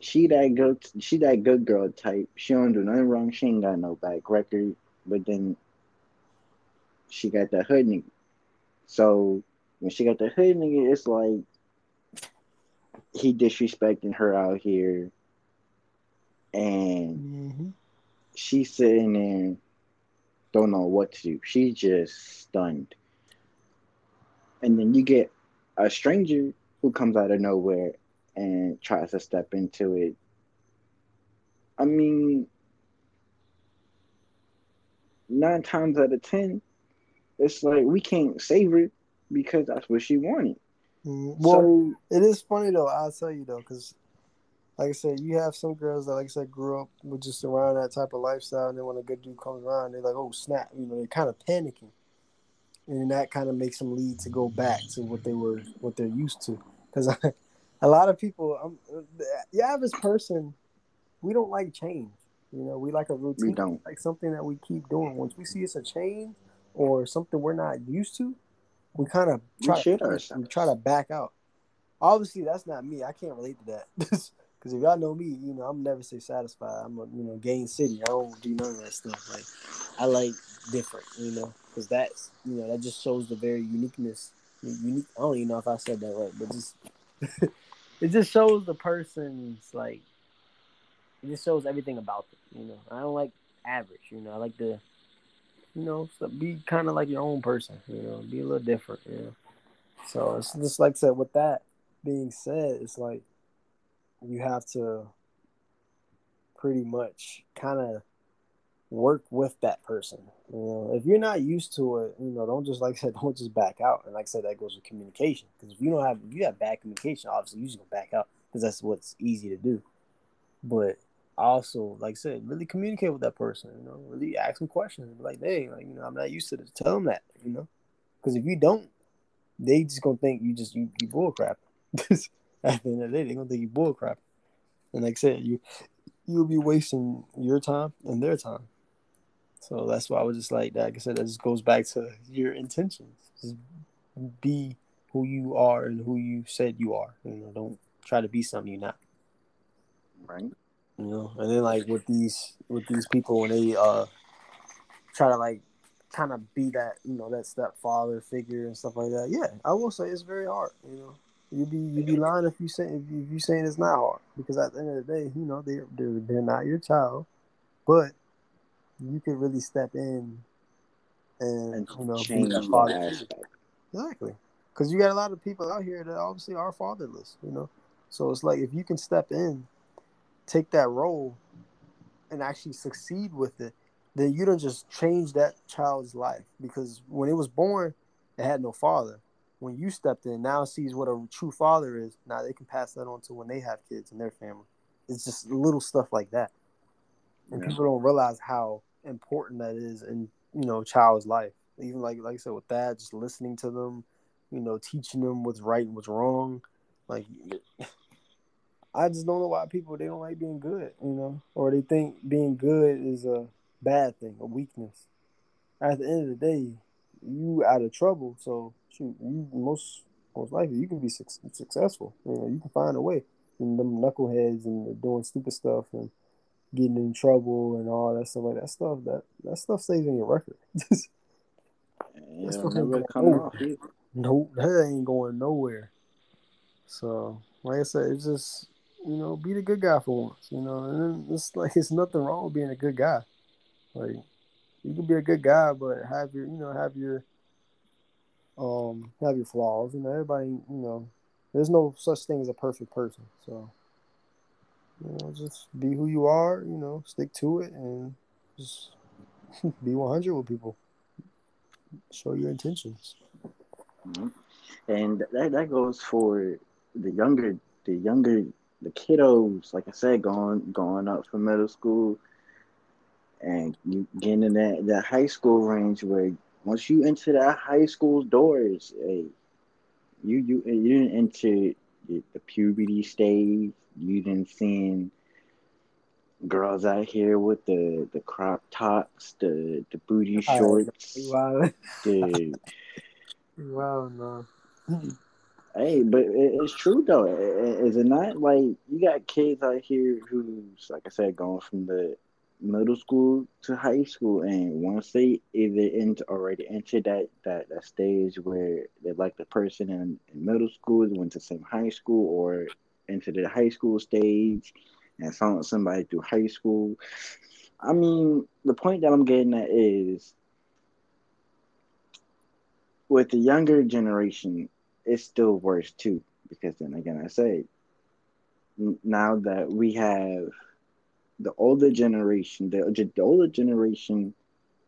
She that good, she that good girl type. She don't do nothing wrong. She ain't got no back record. But then she got that hood nigga. So when she got the hood nigga, it's like he disrespecting her out here, and mm-hmm. she's sitting there, don't know what to do. She's just stunned. And then you get a stranger who comes out of nowhere and tries to step into it. I mean, nine times out of ten, it's like we can't save her because that's what she wanted. Well, so, it is funny though, I'll tell you though, because like I said, you have some girls that, like I said, grew up with just around that type of lifestyle, and then when a good dude comes around, they're like, oh snap, you know, they're kind of panicking, and that kind of makes them lead to go back to what they were, what they're used to. Because I A lot of people, um, the average person, we don't like change. You know, we like a routine. We don't. Like something that we keep doing. Once we see it's a change or something we're not used to, we kind of try, try to back out. Obviously, that's not me. I can't relate to that. Because if y'all know me, you know, I'm never say satisfied. I'm a, you know, Gain City. I don't do none of that stuff. Like, I like different, you know, because that's, you know, that just shows the very uniqueness. Unique. I don't even know if I said that right, but just... It just shows the person's, like, it just shows everything about them, you know. I don't like average, you know. I like to, you know, be kind of like your own person, you know, be a little different, you know. So it's just like I said, with that being said, it's like you have to pretty much kind of work with that person, you know. If you're not used to it, you know, don't just, like I said, don't just back out. And like I said, that goes with communication, because if you don't have, if you have bad communication, obviously you just gonna back out, because that's what's easy to do. But also, like I said, really communicate with that person, you know, really ask them questions, like, hey, like, you know, I'm not used to this. Tell them that, you know, because if you don't, they just gonna think you just you, you bull crap. At the end of the day, they gonna think you bull crap, and like I said, you you'll be wasting your time and their time. So that's why I was just like that. Like I said, that just goes back to your intentions. Just be who you are and who you said you are. You know, don't try to be something you're not. Right. You know, and then like with these with these people, when they uh try to like kind of be that, you know, that stepfather figure and stuff like that. Yeah, I will say it's very hard. You know, you'd be you'd be lying if you say if you, if you saying it's not hard, because at the end of the day, you know, they they're, they're not your child, but you can really step in and, and you know, be a father. Exactly. Because you got a lot of people out here that obviously are fatherless, you know. So it's like if you can step in, take that role, and actually succeed with it, then you don't just change that child's life. Because when it was born, it had no father. When you stepped in, now it sees what a true father is. Now they can pass that on to when they have kids in their family. It's just little stuff like that. And yeah. People don't realize how important that is in, you know, child's life. Even like like I said with that, just listening to them, you know, teaching them what's right and what's wrong. Like, I just don't know why people, they don't like being good, you know, or they think being good is a bad thing, a weakness. At the end of the day, you out of trouble, so shoot, you most most likely you can be su- successful. You know, you can find a way. And them knuckleheads and doing stupid stuff and getting in trouble and all that stuff like that stuff that that stuff stays in your record. Just, yeah, that never come off. Nope, that ain't going nowhere. So, like I said, it's just, you know, be the good guy for once. You know, and it's like it's nothing wrong with being a good guy. Like, you can be a good guy, but have your, you know, have your um have your flaws. You know, everybody, you know, there's no such thing as a perfect person. So, you know, just be who you are, you know, stick to it, and just be one hundred with people. Show your intentions. Mm-hmm. And that, that goes for the younger, the younger, the kiddos, like I said, going, going up from middle school. and you getting in that, that high school range where once you enter that high school doors, hey, you you you didn't enter the, the puberty stage. You didn't see girls out here with the, the crop tops, the, the booty shorts. Wow. Dude. Wow, no. Hey, but it, it's true, though. Is it not? Like, you got kids out here who's, like I said, going from the middle school to high school, and once they either into, already entered that, that, that stage where they like the person in, in middle school, they went to the same high school, or entered the high school stage, and found somebody through high school. I mean, the point that I'm getting at is with the younger generation, it's still worse too. Because then again, I say, now that we have the older generation, the, the older generation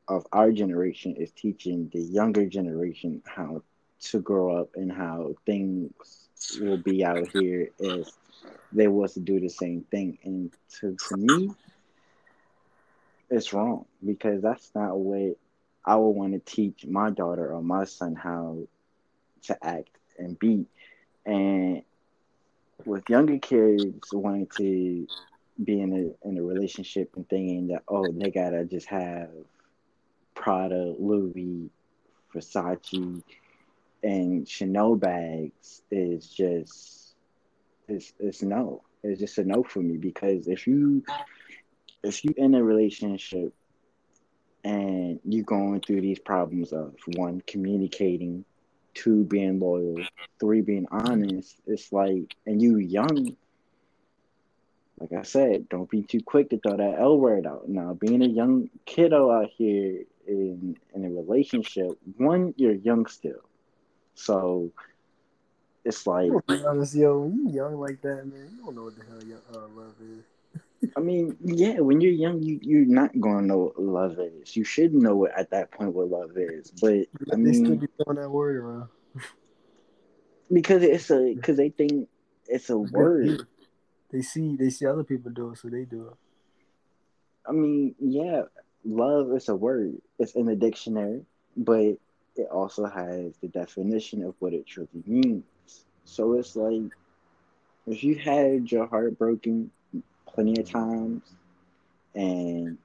of our generation is teaching the younger generation how to grow up and how things will be out here if they was to do the same thing. And to, to me, it's wrong, because that's not what I would want to teach my daughter or my son how to act and be. And with younger kids wanting to be in a in a relationship and thinking that, oh, they gotta just have Prada, Louis, Versace, and Chanel bags is just It's it's no. It's just a no for me, because if you if you in a relationship and you going through these problems of one, communicating, two, being loyal, three, being honest, it's like, and you young, like I said, don't be too quick to throw that L word out. Now, being a young kiddo out here in in a relationship, one, you're young still, so. It's like, honest, yo, when you young like that, man, you don't know what the hell your uh, love is. I mean, yeah, when you're young, you you're not gonna know what love is. You should know at that point what love is, but I they mean, still be throwing that word around because it's a because they think it's a word. They see they see other people do it, so they do it. I mean, yeah, love is a word. It's in the dictionary, but it also has the definition of what it truly means. So it's like, if you had your heart broken plenty of times and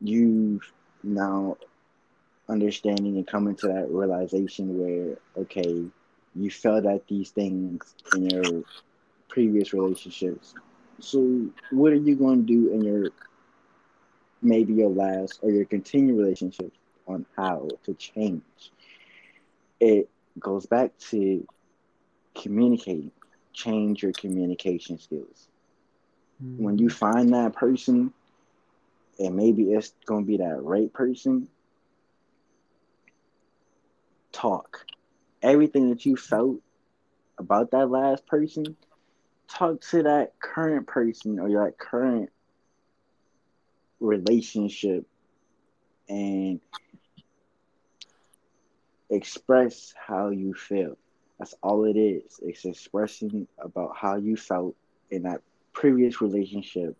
you now understanding and coming to that realization where, okay, you felt at these things in your previous relationships. So what are you going to do in your, maybe your last or your continued relationships on how to change? It goes back to communicating. Change your communication skills. Mm-hmm. When you find that person, and maybe it's going to be that right person, talk. Everything that you felt about that last person, talk to that current person or your current relationship and express how you feel. That's all it is. It's expressing about how you felt in that previous relationship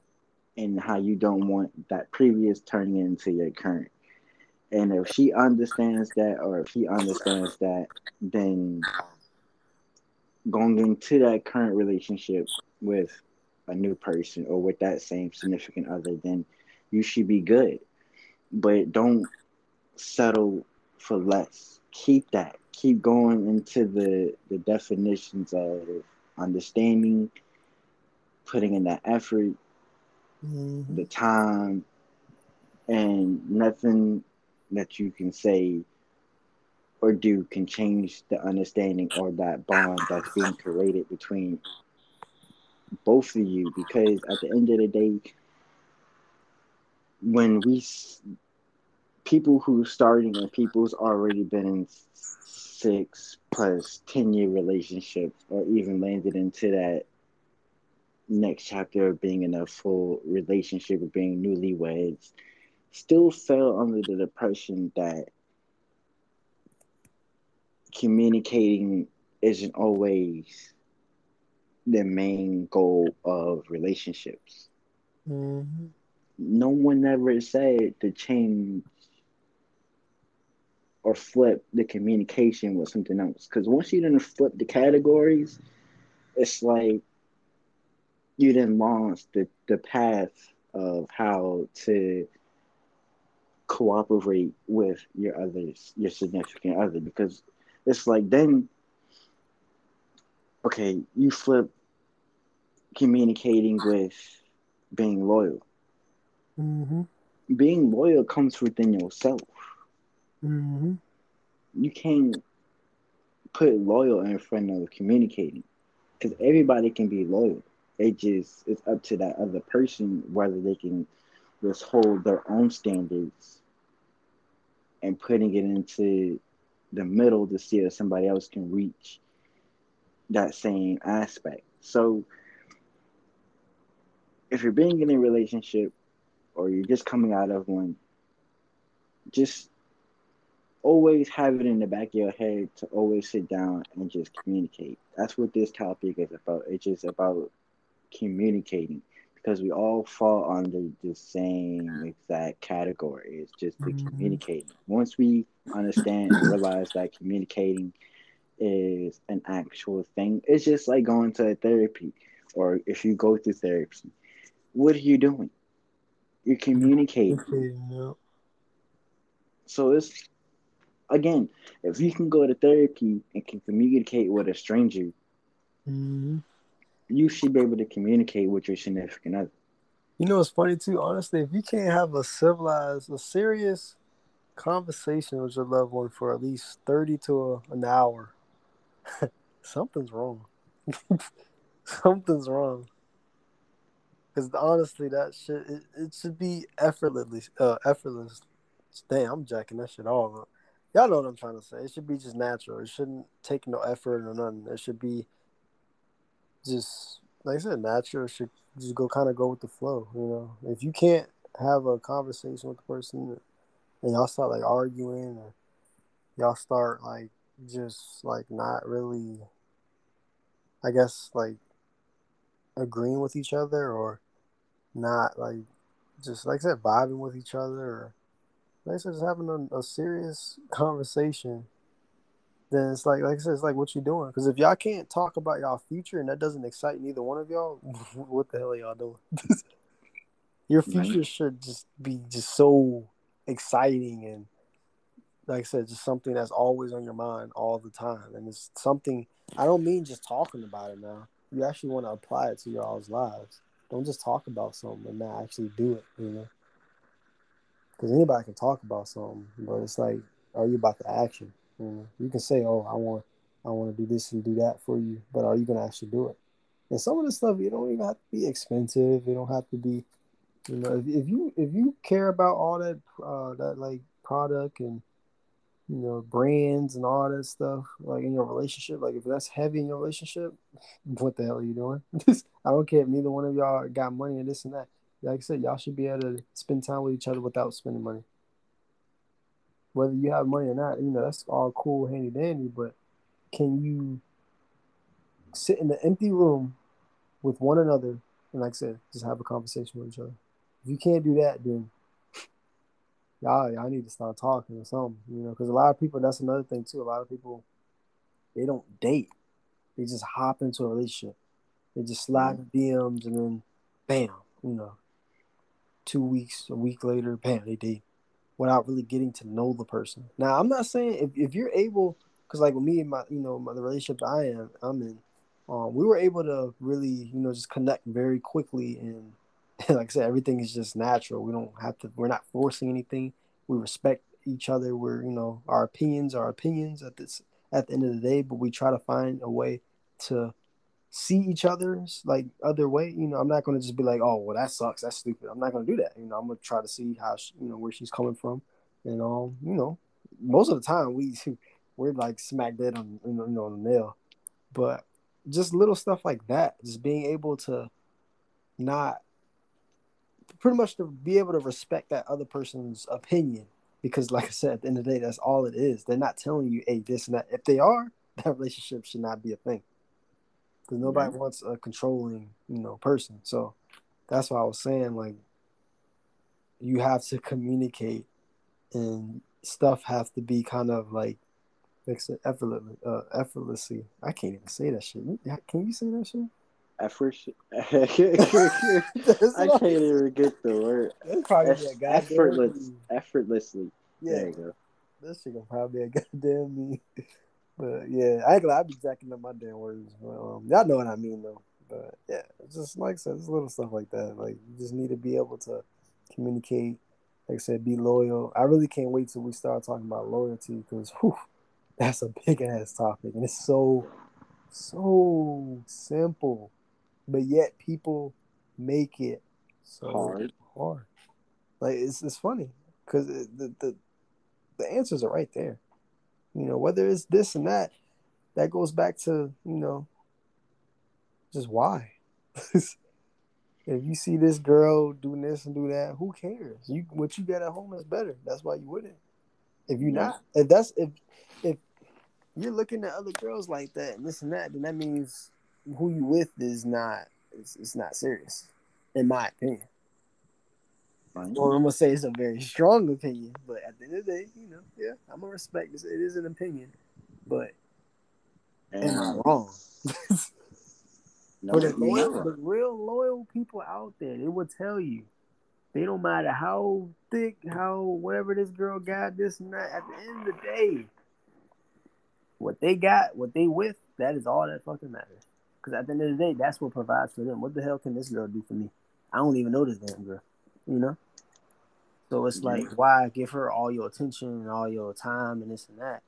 and how you don't want that previous turning into your current. And if she understands that, or if he understands that, then going into that current relationship with a new person or with that same significant other, then you should be good. But don't settle for less. Keep that. Keep going into the, the definitions of understanding, putting in that effort, mm-hmm. the time, and nothing that you can say or do can change the understanding or that bond that's being created between both of you. Because at the end of the day, when we... people who starting and people's already been in six plus ten year relationships or even landed into that next chapter of being in a full relationship or being newlyweds still fell under the depression that communicating isn't always the main goal of relationships. Mm-hmm. no one ever said to change or flip the communication with something else. Because once you didn't flip the categories, it's like you didn't launch the, the path of how to cooperate with your others, your significant other. Because it's like then, okay, you flip communicating with being loyal. Mm-hmm. Being loyal comes within yourself. Mm-hmm. You can't put loyal in front of communicating, because everybody can be loyal. It just, it's up to that other person whether they can just hold their own standards and putting it into the middle to see if somebody else can reach that same aspect. So if you're being in a relationship or you're just coming out of one, just always have it in the back of your head to always sit down and just communicate. That's what this topic is about. It's just about communicating, because we all fall under the same exact category. It's just the mm-hmm. communicating. Once we understand and realize that communicating is an actual thing, it's just like going to therapy, or if you go to therapy, what are you doing? You're communicating. Yeah. So it's, again, if you can go to therapy and can communicate with a stranger, mm-hmm. you should be able to communicate with your significant other. You know, it's funny too, honestly, if you can't have a civilized, a serious conversation with your loved one for at least thirty to a, an hour, something's wrong. Something's wrong. Because honestly, that shit, it, it should be effortlessly, uh, effortless. Damn, I'm jacking that shit all up. Y'all know what I'm trying to say. It should be just natural. It shouldn't take no effort or nothing. It should be just, like I said, natural. It should just go kind of go with the flow, you know. If you can't have a conversation with the person and y'all start, like, arguing or y'all start, like, just, like, not really, I guess, like, agreeing with each other or not, like, just, like I said, vibing with each other or like I said, just having a, a serious conversation, then it's like, like I said, it's like, what you doing? Because if y'all can't talk about y'all future and that doesn't excite neither one of y'all, what the hell are y'all doing? Your future right. should just be just so exciting and, like I said, just something that's always on your mind all the time. And it's something, I don't mean just talking about it now. You actually want to apply it to y'all's lives. Don't just talk about something and not actually do it, you know? Because anybody can talk about something, but it's like, are you about the action? You know? You can say, oh, I want I want to do this and do that for you, but are you going to actually do it? And some of the stuff, it don't even have to be expensive. It don't have to be, you know, if, if you if you care about all that, uh, that like product and, you know, brands and all that stuff, like in your relationship, like if that's heavy in your relationship, what the hell are you doing? I don't care if neither one of y'all got money and this and that. Like I said, y'all should be able to spend time with each other without spending money. Whether you have money or not, you know, that's all cool, handy-dandy, but can you sit in an empty room with one another and, like I said, just have a conversation with each other? If you can't do that, then y'all, y'all need to start talking or something, you know, because a lot of people, that's another thing, too. A lot of people, they don't date. They just hop into a relationship. They just slide mm-hmm. D Ms and then, bam, you know, two weeks, a week later, bam, they date without really getting to know the person. Now, I'm not saying if, if you're able, because like with me and my, you know, my, the relationship I am, I'm in, um, we were able to really, you know, just connect very quickly. And, and like I said, everything is just natural. We don't have to, we're not forcing anything. We respect each other. We're, you know, our opinions are opinions at this, at the end of the day, but we try to find a way to see each other's like other way, you know. I'm not going to just be like, oh, well, that sucks, that's stupid. I'm not going to do that, you know. I'm going to try to see how she, you know, where she's coming from, and um, you know, most of the time we we're like smack dead on, you know, on the nail. But just little stuff like that, just being able to not pretty much to be able to respect that other person's opinion, because like I said, at the end of the day, that's all it is. They're not telling you, hey, this and that. If they are, that relationship should not be a thing. Because nobody mm-hmm. wants a controlling, you know, person. So that's why I was saying, like, you have to communicate, and stuff have to be kind of like effortlessly. Uh, effortlessly. I can't even say that shit. Can you say that shit? Effort. I can't even get the word. Probably a effortless. Effortlessly. Yeah. There you go. This shit gonna probably be a goddamn me. But yeah, I ain't glad I be jacking up my damn words. But, um, y'all know what I mean though. But yeah, it's just like I said, it's little stuff like that. Like you just need to be able to communicate. Like I said, be loyal. I really can't wait till we start talking about loyalty because that's a big ass topic and it's so so simple, but yet people make it so hard. hard. Like it's it's funny because it, the the the answers are right there. You know, whether it's this and that, that goes back to, you know, just why. If you see this girl doing this and do that, who cares? You what you got at home is better. That's why you wouldn't. If you're not, if that's if if you're looking at other girls like that and this and that, then that means who you with is not it's, it's not serious, in my opinion. Well, I'm gonna say it's a very strong opinion, but at the end of the day, you know, yeah, I'm gonna respect this. It is an opinion, but am I wrong? No, but the loyal, the real loyal people out there, they will tell you, they don't matter how thick, how whatever this girl got, this and that. At the end of the day, what they got, what they with, that is all that fucking matters. Because at the end of the day, that's what provides for them. What the hell can this girl do for me? I don't even know this damn girl, you know. So it's like, why give her all your attention and all your time and this and that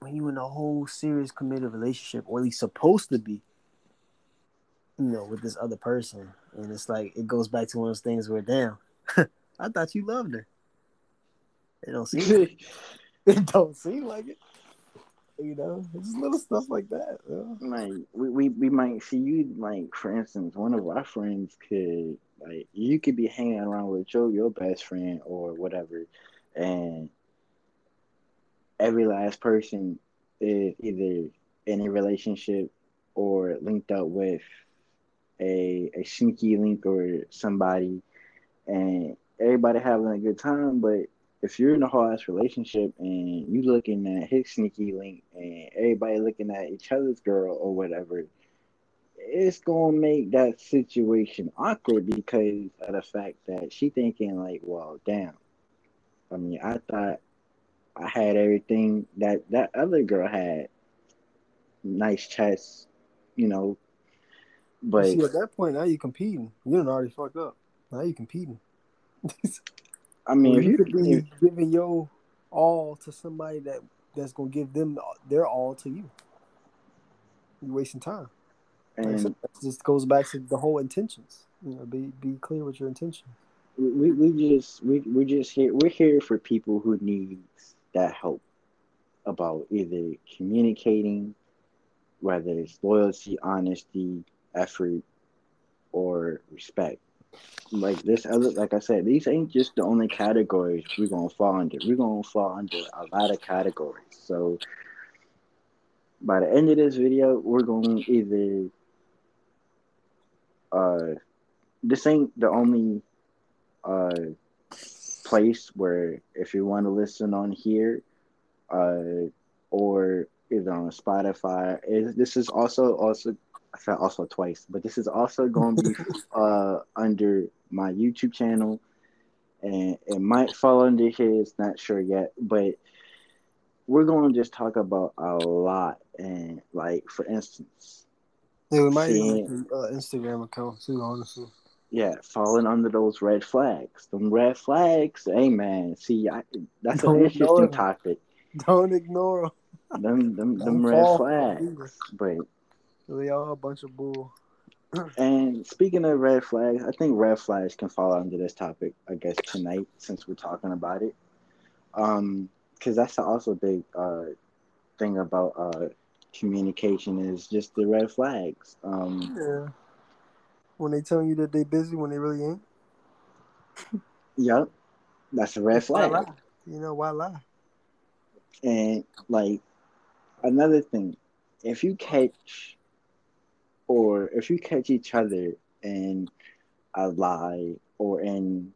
when you in a whole serious committed relationship, or at least supposed to be, you know, with this other person? And it's like, it goes back to one of those things where, damn, I thought you loved her. It don't seem like it. It don't seem like it. You know, it's just little stuff like that. You know? Like, we, we, we might see you, like, for instance, one of our friends could, like, you could be hanging around with your, your best friend or whatever, and every last person is either in a relationship or linked up with a a sneaky link or somebody, and everybody having a good time. But if you're in a whole ass relationship and you looking at his sneaky link and everybody looking at each other's girl or whatever, it's gonna make that situation awkward because of the fact that she thinking like, well, damn, I mean, I thought I had everything that that other girl had. Nice chest, you know. But see, at that point, now you're competing. You done already fucked up. Now you're competing. I mean, you could be giving your all to somebody that, that's gonna give them their all to you. You're wasting time. And like, so that just goes back to the whole intentions. You know, be be clear with your intentions. We we just we we just here we're here for people who need that help about either communicating, whether it's loyalty, honesty, effort, or respect. Like this other, like I said, these ain't just the only categories we're gonna fall under. We're gonna fall under a lot of categories. So by the end of this video, we're gonna either uh this ain't the only uh place where if you wanna listen on here, uh or either on Spotify. It, this is also also I said also twice, but this is also going to be uh, under my YouTube channel, and it might fall under his. Not sure yet, but we're going to just talk about a lot. And like for instance, yeah, we might seeing, even make an uh, Instagram account too. Honestly, yeah, falling under those red flags. Them red flags. Hey man, see, I, that's don't an interesting topic. Don't ignore them. Them, them, them red flags, but they all a bunch of bull. And speaking of red flags, I think red flags can fall under this topic, I guess, tonight since we're talking about it. Um, because that's also a big uh thing about uh communication is just the red flags. Um, yeah. When they telling you that they busy when they really ain't. Yep, that's a red flag. Why lie? You know why lie? And like. Another thing, if you catch or if you catch each other in a lie or in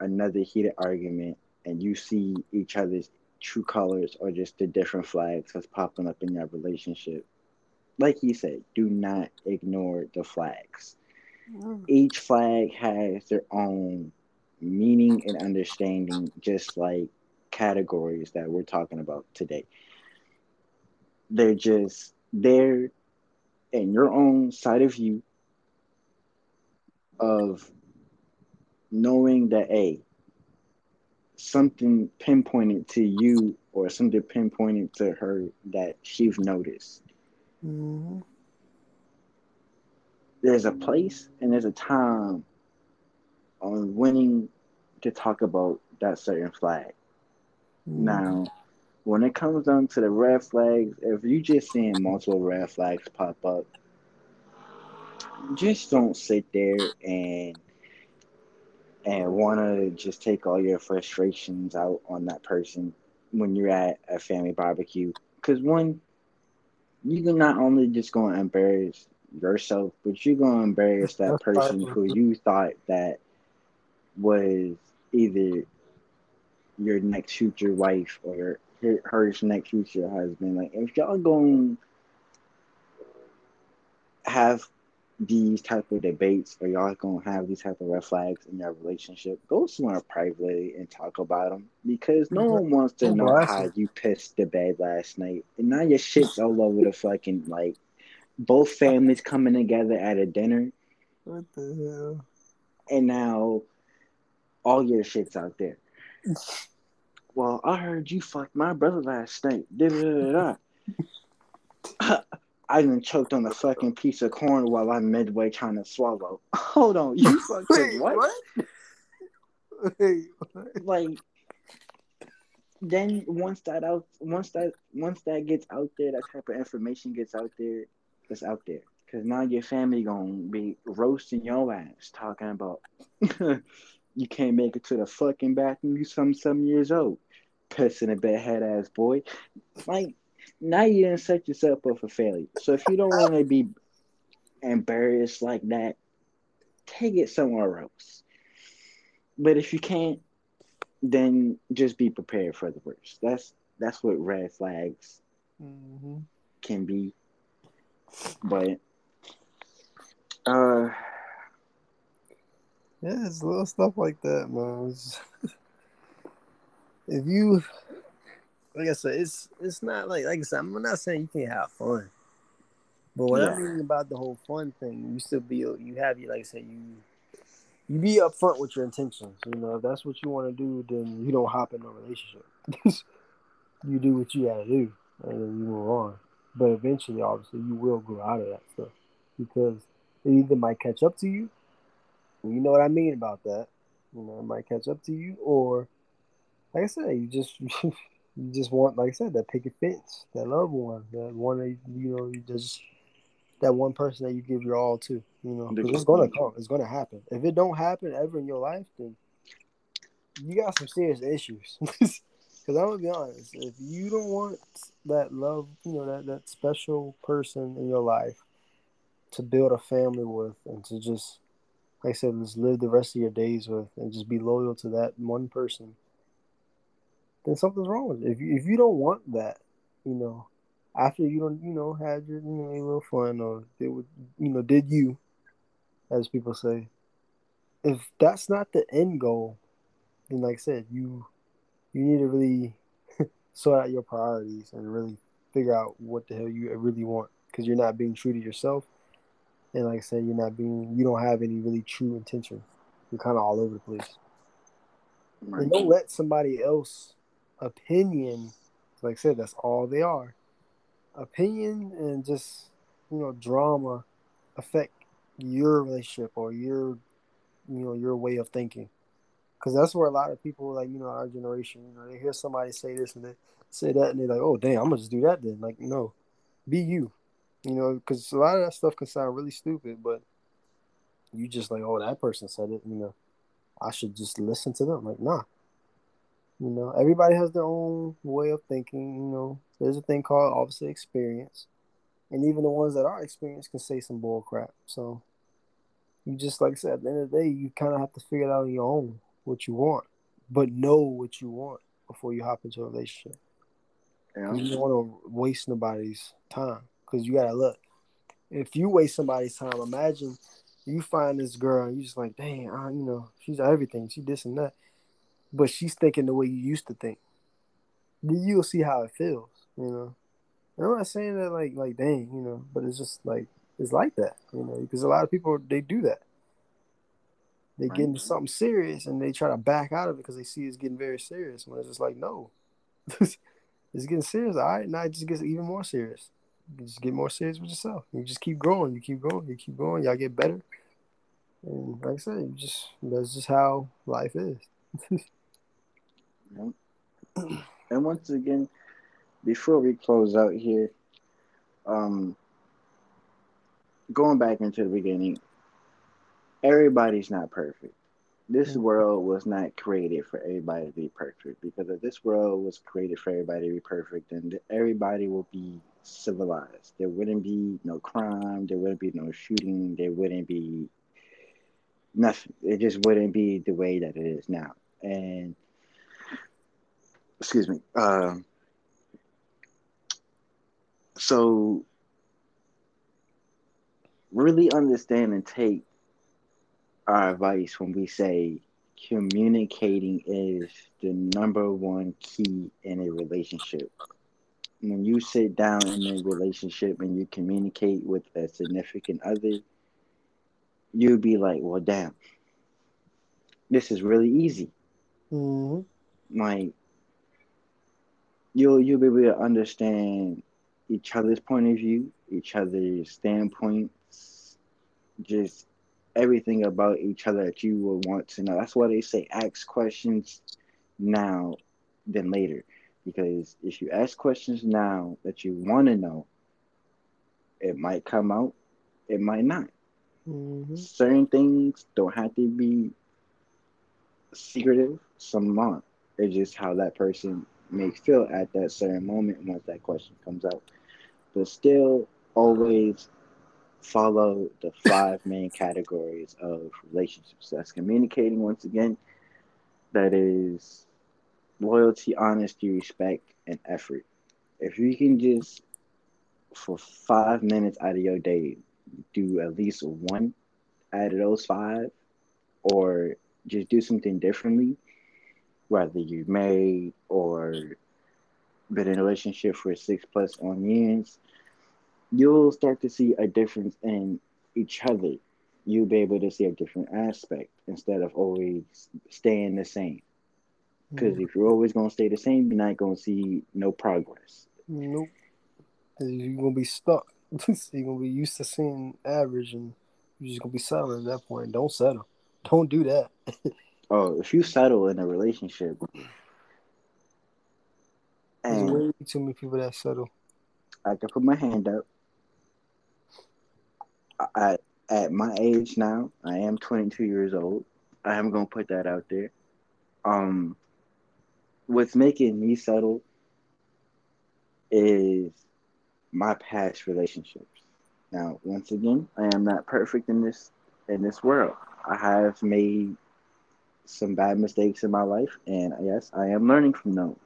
another heated argument and you see each other's true colors or just the different flags that's popping up in your relationship. Like you said, do not ignore the flags. Oh. Each flag has their own meaning and understanding, just like categories that we're talking about today. They're just there in your own side of you of knowing that, hey, something pinpointed to you or something pinpointed to her that she's noticed. Mm-hmm. There's a place and there's a time on winning to talk about that certain flag. Mm-hmm. Now, when it comes down to the red flags, if you just seeing multiple red flags pop up, just don't sit there and and want to just take all your frustrations out on that person when you're at a family barbecue. Because one, you're not only just going to embarrass yourself, but you're going to embarrass that person who you thought that was either your next future wife or her, her next future husband. Like, if y'all going to have these type of debates or y'all going to have these type of red flags in your relationship, go somewhere privately and talk about them, because no one wants to know how you pissed the bed last night and now your shit's all over the fucking, like, both families coming together at a dinner. What the hell? And now all your shit's out there. Well, I heard you fucked my brother last night. Da, da, da. I done choked on a fucking piece of corn while I'm midway trying to swallow. Hold on, you fucking Wait, what? what? Wait, what? Like, then once that out, once that once that gets out there, that type of information gets out there, it's out there. Because now your family gonna be roasting your ass, talking about you can't make it to the fucking bathroom. You some some years old, pissing a bed head ass boy, like. Now you didn't set yourself up for failure. So if you don't want to be embarrassed like that, take it somewhere else. But if you can't, then just be prepared for the worst. That's that's what red flags mm-hmm. can be. But uh, yeah, it's little stuff like that, man. Just, if you. Like I said, it's it's not like like I said, I'm not saying you can't have fun, but what yeah. I mean about the whole fun thing, you still be you have you like I said you you be upfront with your intentions. You know, if that's what you want to do, then you don't hop in a relationship. You do what you gotta do, and then you move on. But eventually, obviously, you will grow out of that stuff because it either might catch up to you. You know what I mean about that. You know, it might catch up to you, or like I said, you just. You just want, like I said, that picket fence, that loved one, that one that, you know, you just, that one person that you give your all to, you know, because it's going to come, it's going to happen. If it don't happen ever in your life, then you got some serious issues. Because I'm going to be honest, if you don't want that love, you know, that, that special person in your life to build a family with and to just, like I said, just live the rest of your days with and just be loyal to that one person, then something's wrong with it. If you, if you don't want that, you know, after you don't, you know, had your, you know, a little fun or did, you know, did you, as people say, if that's not the end goal, then like I said, you, you need to really sort out your priorities and really figure out what the hell you really want, because you're not being true to yourself. And like I said, you're not being, you don't have any really true intention. You're kind of all over the place. And don't let somebody else opinion, like I said, that's all they are. Opinion and just, you know, drama affect your relationship or your, you know, your way of thinking. Because that's where a lot of people, like, you know, our generation, you know, they hear somebody say this and they say that and they're like, oh, damn, I'm going to just do that then. Like, no, be you. You know, because a lot of that stuff can sound really stupid, but you just like, oh, that person said it, you know, I should just listen to them. Like, nah. You know, everybody has their own way of thinking, you know. There's a thing called, obviously, experience. And even the ones that are experienced can say some bull crap. So, you just, like I said, at the end of the day, you kind of have to figure it out on your own. what you want, but know what you want before you hop into a relationship. Yeah. You don't want to waste nobody's time, because you got to look. If you waste somebody's time, imagine you find this girl and you're just like, dang, I, you know, she's everything. She this and that. But she's thinking the way you used to think. You'll see how it feels, you know. And I'm not saying that like, like dang, you know, but it's just like, it's like that, you know, because a lot of people, they do that. They right. get into something serious and they try to back out of it because they see it's getting very serious. When it's just like, no, it's getting serious. All right, now it just gets even more serious. You just get more serious with yourself. You just keep growing. You keep growing. You keep growing. Y'all get better. And like I said, you just that's just how life is. Yep. And once again, before we close out here, um, going back into the beginning, everybody's not perfect. This mm-hmm. world was not created for everybody to be perfect, because if this world was created for everybody to be perfect, then everybody will be civilized. There wouldn't be no crime. There wouldn't be no shooting. There wouldn't be nothing. It just wouldn't be the way that it is now. And excuse me. Um, so really understand and take our advice when we say communicating is the number one key in a relationship. When you sit down in a relationship and you communicate with a significant other, you'll be like, well, damn, this is really easy. Mm-hmm. Like, you'll, you'll be able to understand each other's point of view, each other's standpoints, just everything about each other that you will want to know. That's why they say ask questions now than later. Because if you ask questions now that you want to know, it might come out, it might not. Mm-hmm. Certain things don't have to be secretive, some aren't. It's just how that person may feel at that certain moment once that question comes out. But still, always follow the five main categories of relationships. That's communicating, once again, that is loyalty, honesty, respect, and effort. If you can just, for five minutes out of your day, do at least one out of those five, or just do something differently, whether you're married or been in a relationship for six plus on years, you'll start to see a difference in each other. You'll be able to see a different aspect instead of always staying the same. Because if you're always going to stay the same, you're not going to see no progress. Nope. You're going to be stuck. You're going to be used to seeing average, and you're just going to be settling at that point. Don't settle. Don't do that. Oh, if you settle in a relationship. There's way too many people that settle. I can put my hand up. I, at my age now, I am twenty-two years old. I am going to put that out there. Um... What's making me settle is my past relationships. Now, once again, I am not perfect in this in this world. I have made some bad mistakes in my life, and yes, I am learning from those.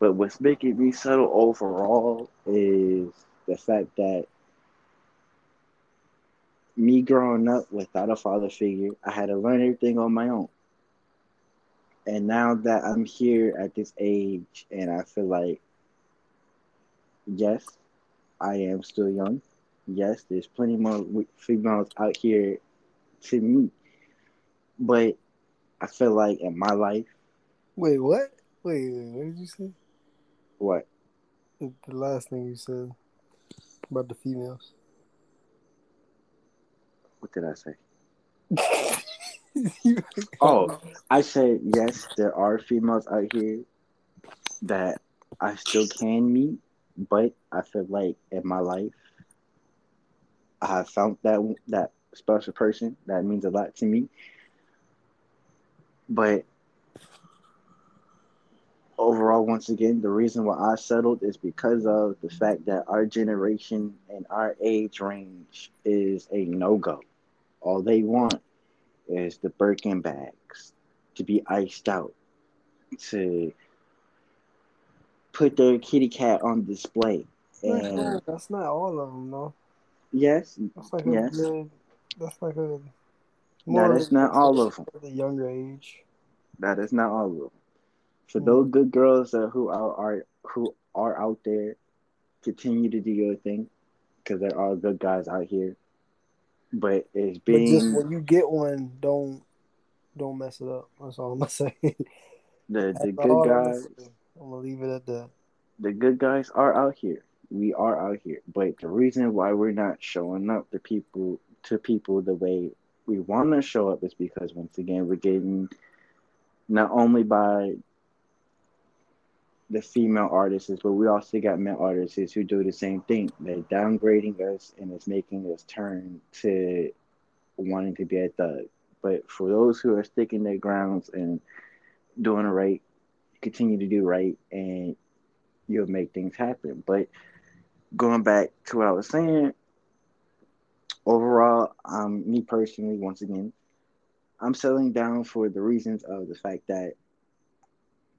But what's making me settle overall is the fact that me growing up without a father figure, I had to learn everything on my own. And now that I'm here at this age, and I feel like, yes, I am still young. Yes, there's plenty more females out here to me. But I feel like in my life... Wait, what? Wait, what did you say? What? The last thing you said about the females. What did I say? Oh, I said, yes, there are females out here that I still can meet, but I feel like in my life, I have found that that special person that means a lot to me. But overall, once again, the reason why I settled is because of the fact that our generation and our age range is a no-go. All they want is the Birkin bags, to be iced out, to put their kitty cat on display. And that's, that's not all of them, though. Yes. That's like yes. A, that's like a. That is not all of them. The younger age. That is not all of them. So mm-hmm. those good girls uh, who are, are who are out there, continue to do your thing, because there are good guys out here. But it's being. But just when you get one, don't don't mess it up. That's all I'm gonna say. the the That's good guys. I'm gonna leave it at that. The good guys are out here. We are out here. But the reason why we're not showing up to people to people the way we want to show up is because, once again, we're getting not only by the female artists, but we also got male artists who do the same thing. They're downgrading us, and it's making us turn to wanting to be a thug. But for those who are sticking their grounds and doing it right, continue to do right, and you'll make things happen. But going back to what I was saying, overall, um, me personally, once again, I'm settling down for the reasons of the fact that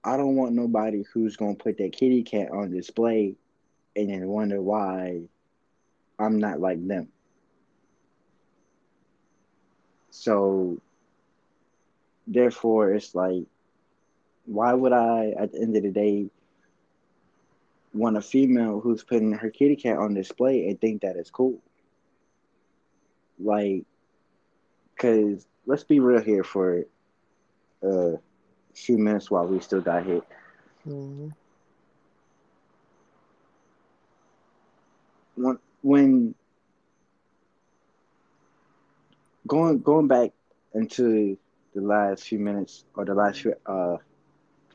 I don't want nobody who's going to put their kitty cat on display and then wonder why I'm not like them. So, therefore, it's like, why would I, at the end of the day, want a female who's putting her kitty cat on display and think that it's cool? Like, because let's be real here for a few minutes while we still got hit. Mm-hmm. When, when going going back into the last few minutes or the last few uh,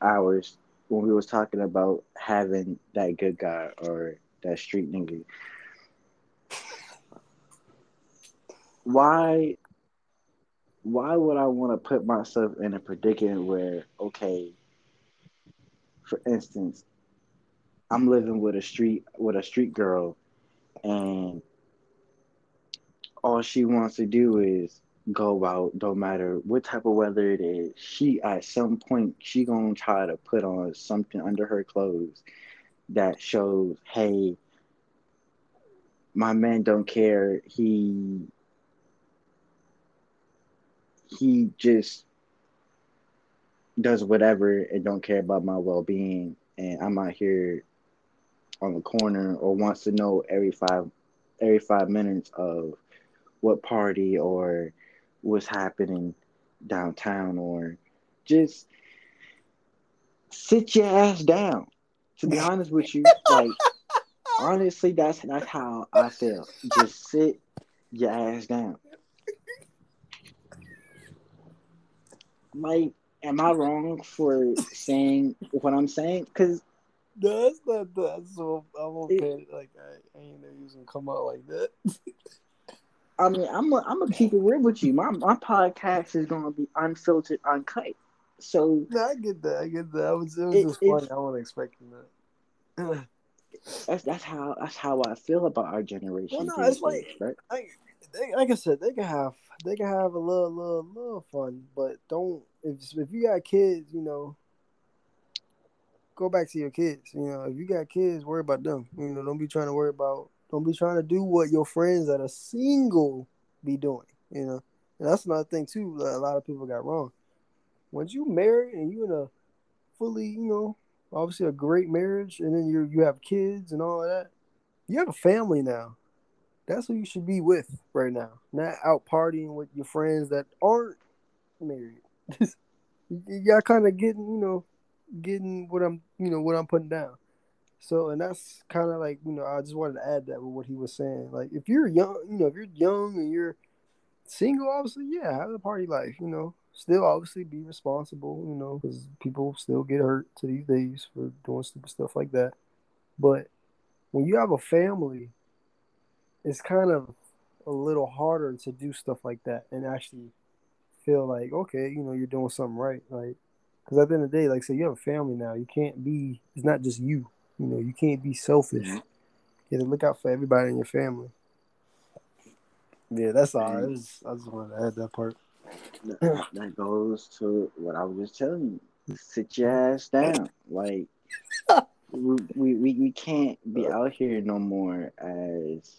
hours when we was talking about having that good guy or that street nigga, Why why would I want to put myself in a predicament where, okay, for instance, I'm living with a street with a street girl and all she wants to do is go out, don't matter what type of weather it is, she at some point she gonna try to put on something under her clothes that shows, hey, my man don't care, he He just does whatever and don't care about my well-being. And I'm out here on the corner or wants to know every five every five minutes of what party or what's happening downtown, or just sit your ass down. To be honest with you, like, honestly, that's, that's how I feel. Just sit your ass down. Like, am I wrong for saying what I'm saying? Because no, that's not that. So I won't it, pay it like that. I ain't never using come out like that. I mean, I'm a, I'm gonna keep it real with you. My my podcast is gonna be unfiltered, uncut. So no, I get that. I get that. I was it was it, just it, funny. I wasn't expecting that. that's that's how that's how I feel about our generation. Well, no, it's like right? I, They, like I said, they can have they can have a little, little, little fun, but don't if if you got kids, you know, go back to your kids. You know, if you got kids, worry about them. You know, don't be trying to worry about, don't be trying to do what your friends that are single be doing. You know, and that's another thing too that a lot of people got wrong. Once you married and you in a fully, you know, obviously a great marriage, and then you you have kids and all of that, you have a family now. That's who you should be with right now. Not out partying with your friends that aren't married. Y'all kind of getting, you know, getting what I'm, you know, what I'm putting down. So, and that's kind of like, you know, I just wanted to add that with what he was saying. Like, if you're young, you know, if you're young and you're single, obviously, yeah, have a party life, you know. Still, obviously, be responsible, you know, because people still get hurt to these days for doing stupid stuff like that. But when you have a family, it's kind of a little harder to do stuff like that and actually feel like, okay, you know, you're doing something right. Like, because at the end of the day, like, say you have a family now. You can't be, it's not just you. You know, you can't be selfish. You got to look out for everybody in your family. Yeah, that's all. I just, I just wanted to add that part. That goes to what I was just telling you. Sit your ass down. Like, we, we, we, we can't be out here no more as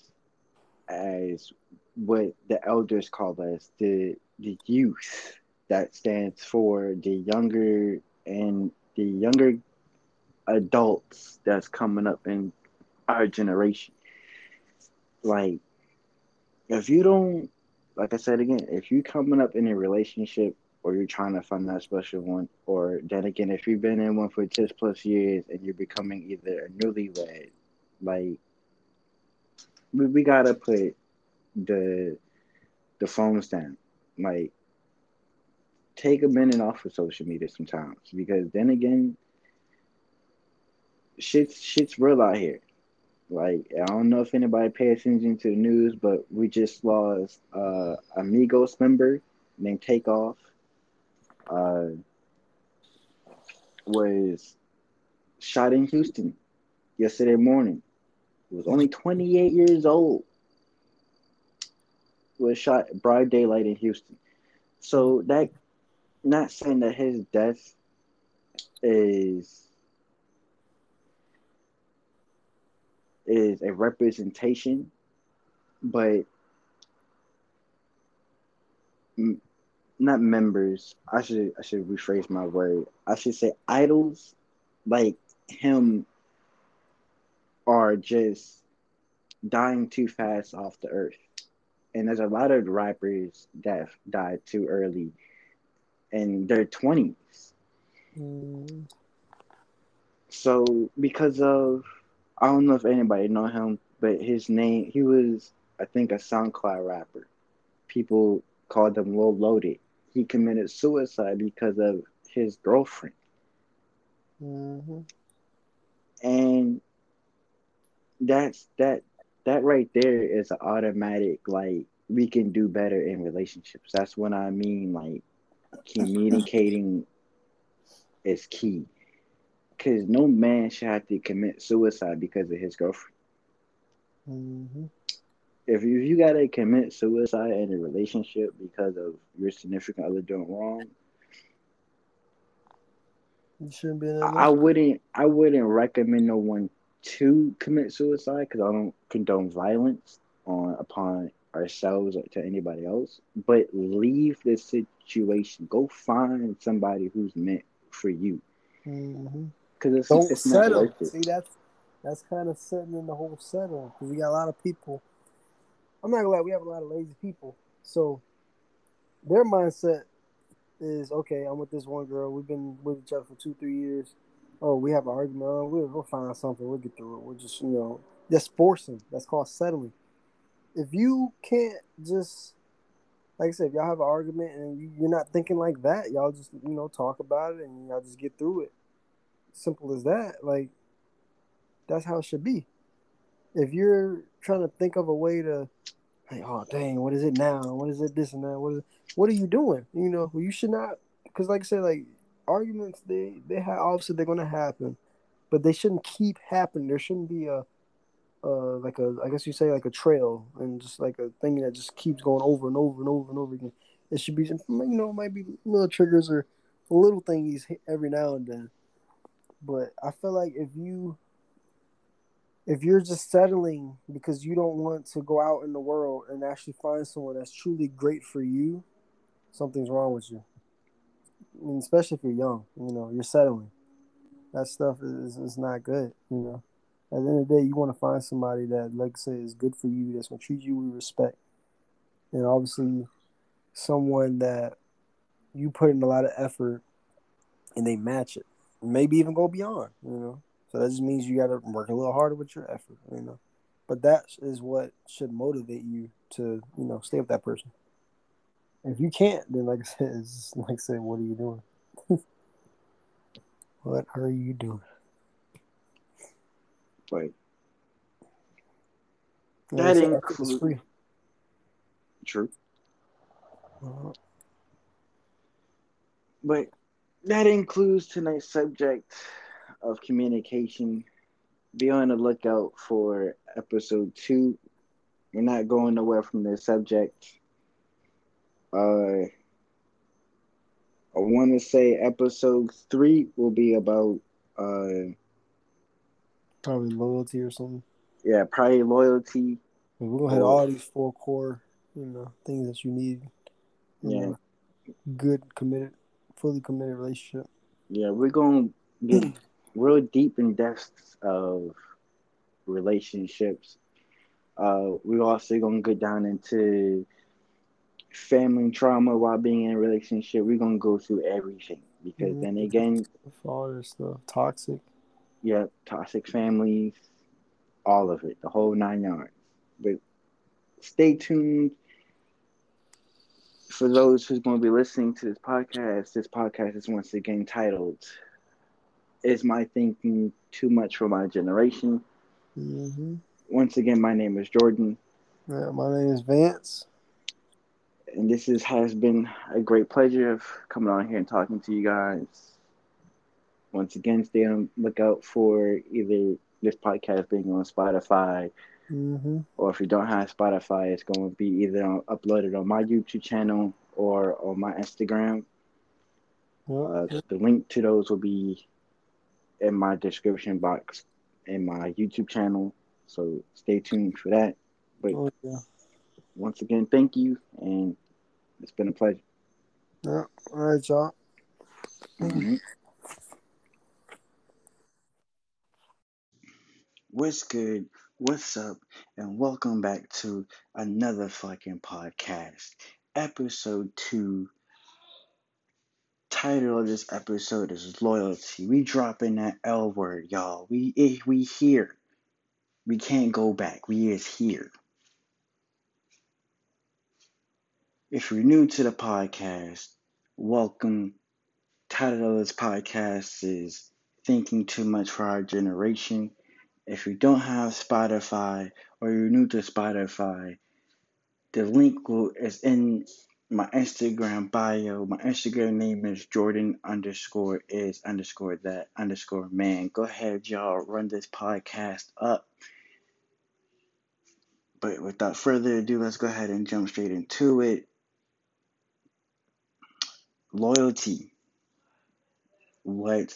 as what the elders call us, the the youth. That stands for the younger and the younger adults that's coming up in our generation. Like, if you don't, like I said again, if you're coming up in a relationship or you're trying to find that special one, or then again, if you've been in one for ten plus years and you're becoming either a newlywed, like, we, we gotta put the the phones down. Like, take a minute off of social media sometimes, because then again, shit's shit's real out here. Like, I don't know if anybody pays attention to the news, but we just lost uh, a Migos member named Takeoff. Uh, was shot in Houston yesterday morning. He was only twenty-eight years old. Was shot broad daylight in Houston. So that, not saying that his death is is a representation, but m- not members. I should I should rephrase my word. I should say idols like him are just dying too fast off the earth. And there's a lot of rappers that died too early in their twenties. Mm. So because of, I don't know if anybody know him, but his name, he was, I think, a SoundCloud rapper. People called him Low Loaded. He committed suicide because of his girlfriend. Mm-hmm. And that's, that, that right there is an automatic, like, we can do better in relationships. That's what I mean, like, communicating is key. Because no man should have to commit suicide because of his girlfriend. Mm-hmm. If you, you got to commit suicide in a relationship because of your significant other doing wrong, you shouldn't be in that I, I wouldn't. I wouldn't recommend no one to commit suicide, because I don't condone violence on upon ourselves or to anybody else. But leave the situation. Go find somebody who's meant for you. Mm-hmm. Cause it's, don't it's settle. Not see, that's that's kind of sitting in the whole settle. Cause we got a lot of people. I'm not gonna lie, we have a lot of lazy people. So their mindset is, okay, I'm with this one girl. We've been with each other for two, three years. Oh, we have an argument. We'll, we'll find something. We'll get through it. We're just, you know, that's forcing. That's called settling. If you can't just, like I said, if y'all have an argument and you, you're not thinking like that, y'all just, you know, talk about it and y'all just get through it. Simple as that. Like, that's how it should be. If you're trying to think of a way to, like, oh dang, what is it now? What is it this and that? What is it? What are you doing? You know, you should not, because like I said, like, arguments, they they have, obviously they're gonna happen, but they shouldn't keep happening. There shouldn't be a, a like a, I guess you say, like a trail, and just like a thing that just keeps going over and over and over and over again. It should be, you know, it might be little triggers or little thingies every now and then. But I feel like if you, if you're just settling because you don't want to go out in the world and actually find someone that's truly great for you, something's wrong with you. I mean, especially if you're young, you know, you're settling. That stuff is, is not good, you know. At the end of the day, you want to find somebody that, like I say, is good for you, that's going to treat you with respect. And obviously, someone that you put in a lot of effort and they match it. Maybe even go beyond, you know. So that just means you got to work a little harder with your effort, you know. But that is what should motivate you to, you know, stay with that person. If you can't, then like I said, it's just like I said, what are you doing? What are you doing? Like, that includes free. True. Uh-huh. But that includes tonight's subject of communication. Be on the lookout for episode two. We're not going nowhere from this subject. Uh, I want to say episode three will be about uh, probably loyalty or something. Yeah, probably loyalty. And we're gonna have all these four core, you know, things that you need. You yeah, know, good, committed, fully committed relationship. Yeah, we're gonna get real deep in depths of relationships. Uh, we're also gonna get down into family trauma while being in a relationship. We're gonna go through everything because mm-hmm. then again, all this stuff, toxic. Yeah, toxic families, all of it, the whole nine yards. But stay tuned for those who's going to be listening to this podcast. This podcast is once again titled "Is My Thinking Too Much for My Generation?" Mm-hmm. Once again, my name is Jordan. Yeah, my name is Vince. And this is, has been a great pleasure of coming on here and talking to you guys. Once again, stay on the lookout for either this podcast being on Spotify, mm-hmm. or if you don't have Spotify, it's going to be either on, uploaded on my YouTube channel or on my Instagram. Mm-hmm. Uh, the link to those will be in my description box in my YouTube channel. So stay tuned for that. But oh, yeah. Once again, thank you, and it's been a pleasure. Yeah. All right, y'all. Mm-hmm. What's good? What's up? And welcome back to another fucking podcast. Episode two. Title of this episode is Loyalty. We dropping that L word, y'all. We we here. We can't go back. We is here. If you're new to the podcast, welcome. Title of this podcast is Thinking Too Much for Our Generation. If you don't have Spotify or you're new to Spotify, the link will, is in my Instagram bio. My Instagram name is Jordan underscore is underscore that underscore man. Go ahead, y'all. Run this podcast up. But without further ado, let's go ahead and jump straight into it. Loyalty. What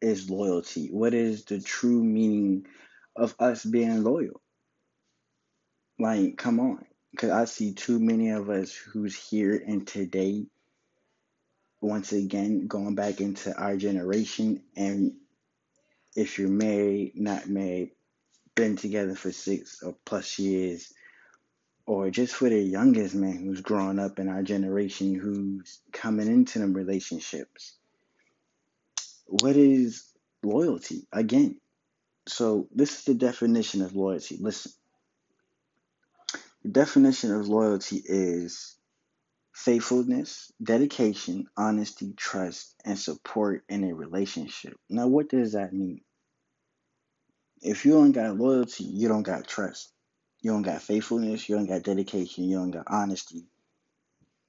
is loyalty? What is the true meaning of us being loyal? Like, come on. Because I see too many of us who's here and today, once again, going back into our generation. And if you're married, not married, been together for six or plus years, or just for the youngest man who's growing up in our generation, who's coming into them relationships. What is loyalty? Again, so this is the definition of loyalty. Listen, the definition of loyalty is faithfulness, dedication, honesty, trust, and support in a relationship. Now, what does that mean? If you don't got loyalty, you don't got trust. You don't got faithfulness, you don't got dedication, you don't got honesty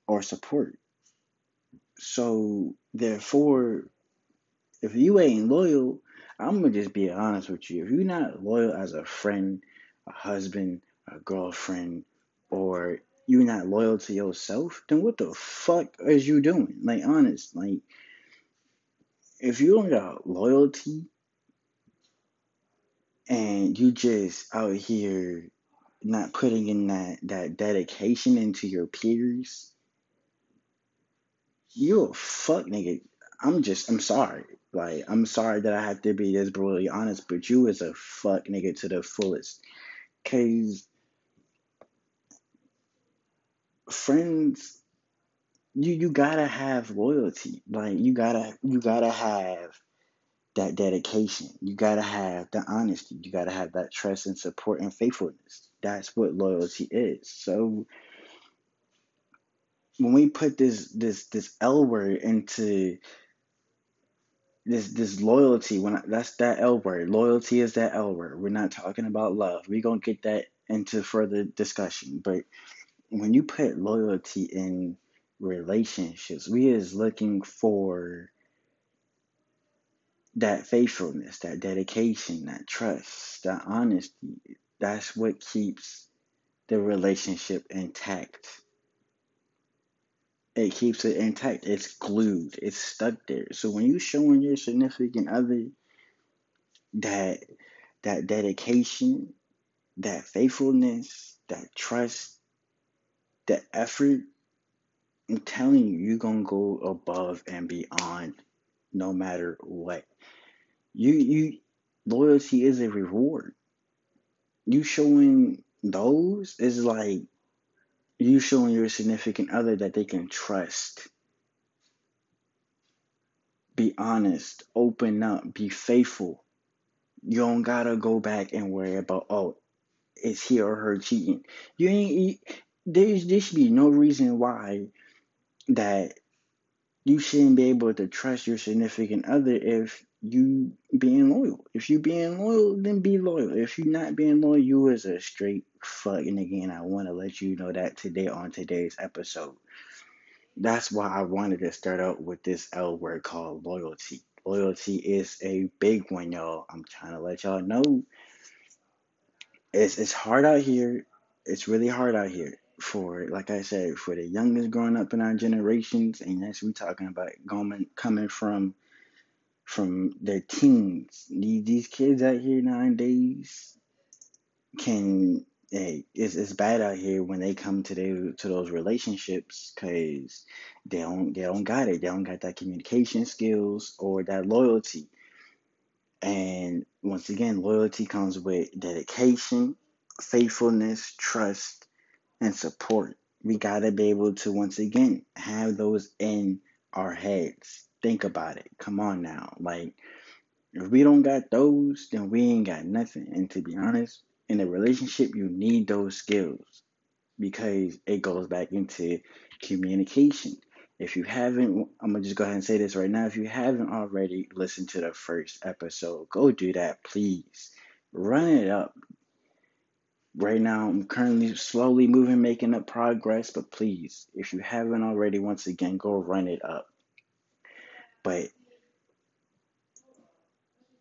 or support. So, therefore, if you ain't loyal, I'm going to just be honest with you. If you're not loyal as a friend, a husband, a girlfriend, or you're not loyal to yourself, then what the fuck is you doing? Like, honest, like, if you don't got loyalty and you just out here not putting in that, that dedication into your peers, you a fuck nigga. I'm just, I'm sorry. Like, I'm sorry that I have to be this brutally honest, but you is a fuck nigga to the fullest. Because friends, you, you gotta have loyalty. Like, you gotta, you gotta have that dedication. You gotta have the honesty. You gotta have that trust and support and faithfulness. That's what loyalty is. So when we put this, this, this L word into This this loyalty, when I, that's that L word. Loyalty is that L word. We're not talking about love. We're going to get that into further discussion. But when you put loyalty in relationships, we is looking for that faithfulness, that dedication, that trust, that honesty. That's what keeps the relationship intact. It keeps it intact. It's glued. It's stuck there. So when you're showing your significant other that that dedication, that faithfulness, that trust, that effort, I'm telling you, you're going to go above and beyond no matter what. You, you, loyalty is a reward. You showing those is like you showing your significant other that they can trust. Be honest, open up, be faithful. You don't got to go back and worry about, oh, is he or her cheating? You ain't, you, there's, there should be no reason why that you shouldn't be able to trust your significant other if you being loyal. If you being loyal, then be loyal. If you not being loyal, you is a straight fuck. And again, I want to let you know that today on today's episode. That's why I wanted to start out with this L word called loyalty. Loyalty is a big one, y'all. I'm trying to let y'all know. It's, it's hard out here. It's really hard out here. For, like I said, for the youngest growing up in our generations, and that's we talking about going, coming from from their teens. These, these kids out here nowadays can hey, it's it's bad out here when they come to their, to those relationships because they don't they don't got it. They don't got that communication skills or that loyalty. And once again, loyalty comes with dedication, faithfulness, trust, and support. We gotta be able to, once again, have those in our heads. Think about it. Come on now. Like, if we don't got those, then we ain't got nothing. And to be honest, in a relationship, you need those skills because it goes back into communication. If you haven't, I'm gonna just go ahead and say this right now. If you haven't already listened to the first episode, go do that, please. Run it up. Right now, I'm currently slowly moving, making up progress, but please, if you haven't already, once again, go run it up. But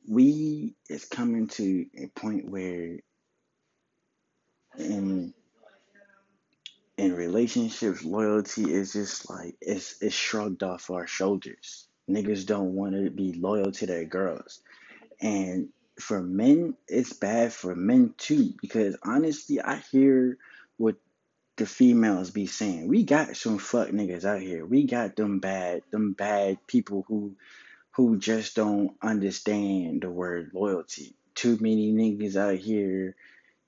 we is coming to a point where in in relationships, loyalty is just like, it's, it's shrugged off our shoulders. Niggas don't want to be loyal to their girls. And for men, it's bad for men too, because honestly, I hear what the females be saying. We got some fuck niggas out here. We got them bad, them bad people who, who just don't understand the word loyalty. Too many niggas out here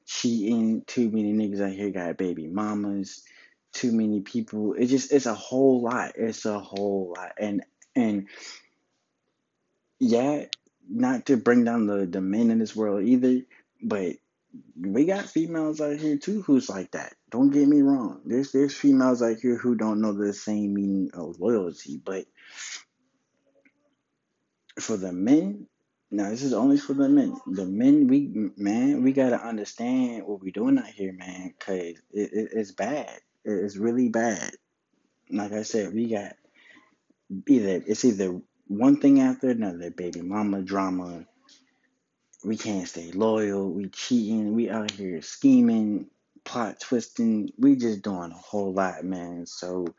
cheating. Too many niggas out here got baby mamas. Too many people. It just, it's a whole lot. It's a whole lot. And, and yeah, not to bring down the, the men in this world either, but we got females out here too who's like that. Don't get me wrong. There's there's females out here who don't know the same meaning of loyalty, but for the men, now this is only for the men. The men, we man, we gotta understand what we're doing out here, man, cause it, it, it's bad. It's really bad. Like I said, we got either it's either. one thing after another, baby mama drama, we can't stay loyal, we cheating, we out here scheming, plot twisting, we just doing a whole lot, man. So,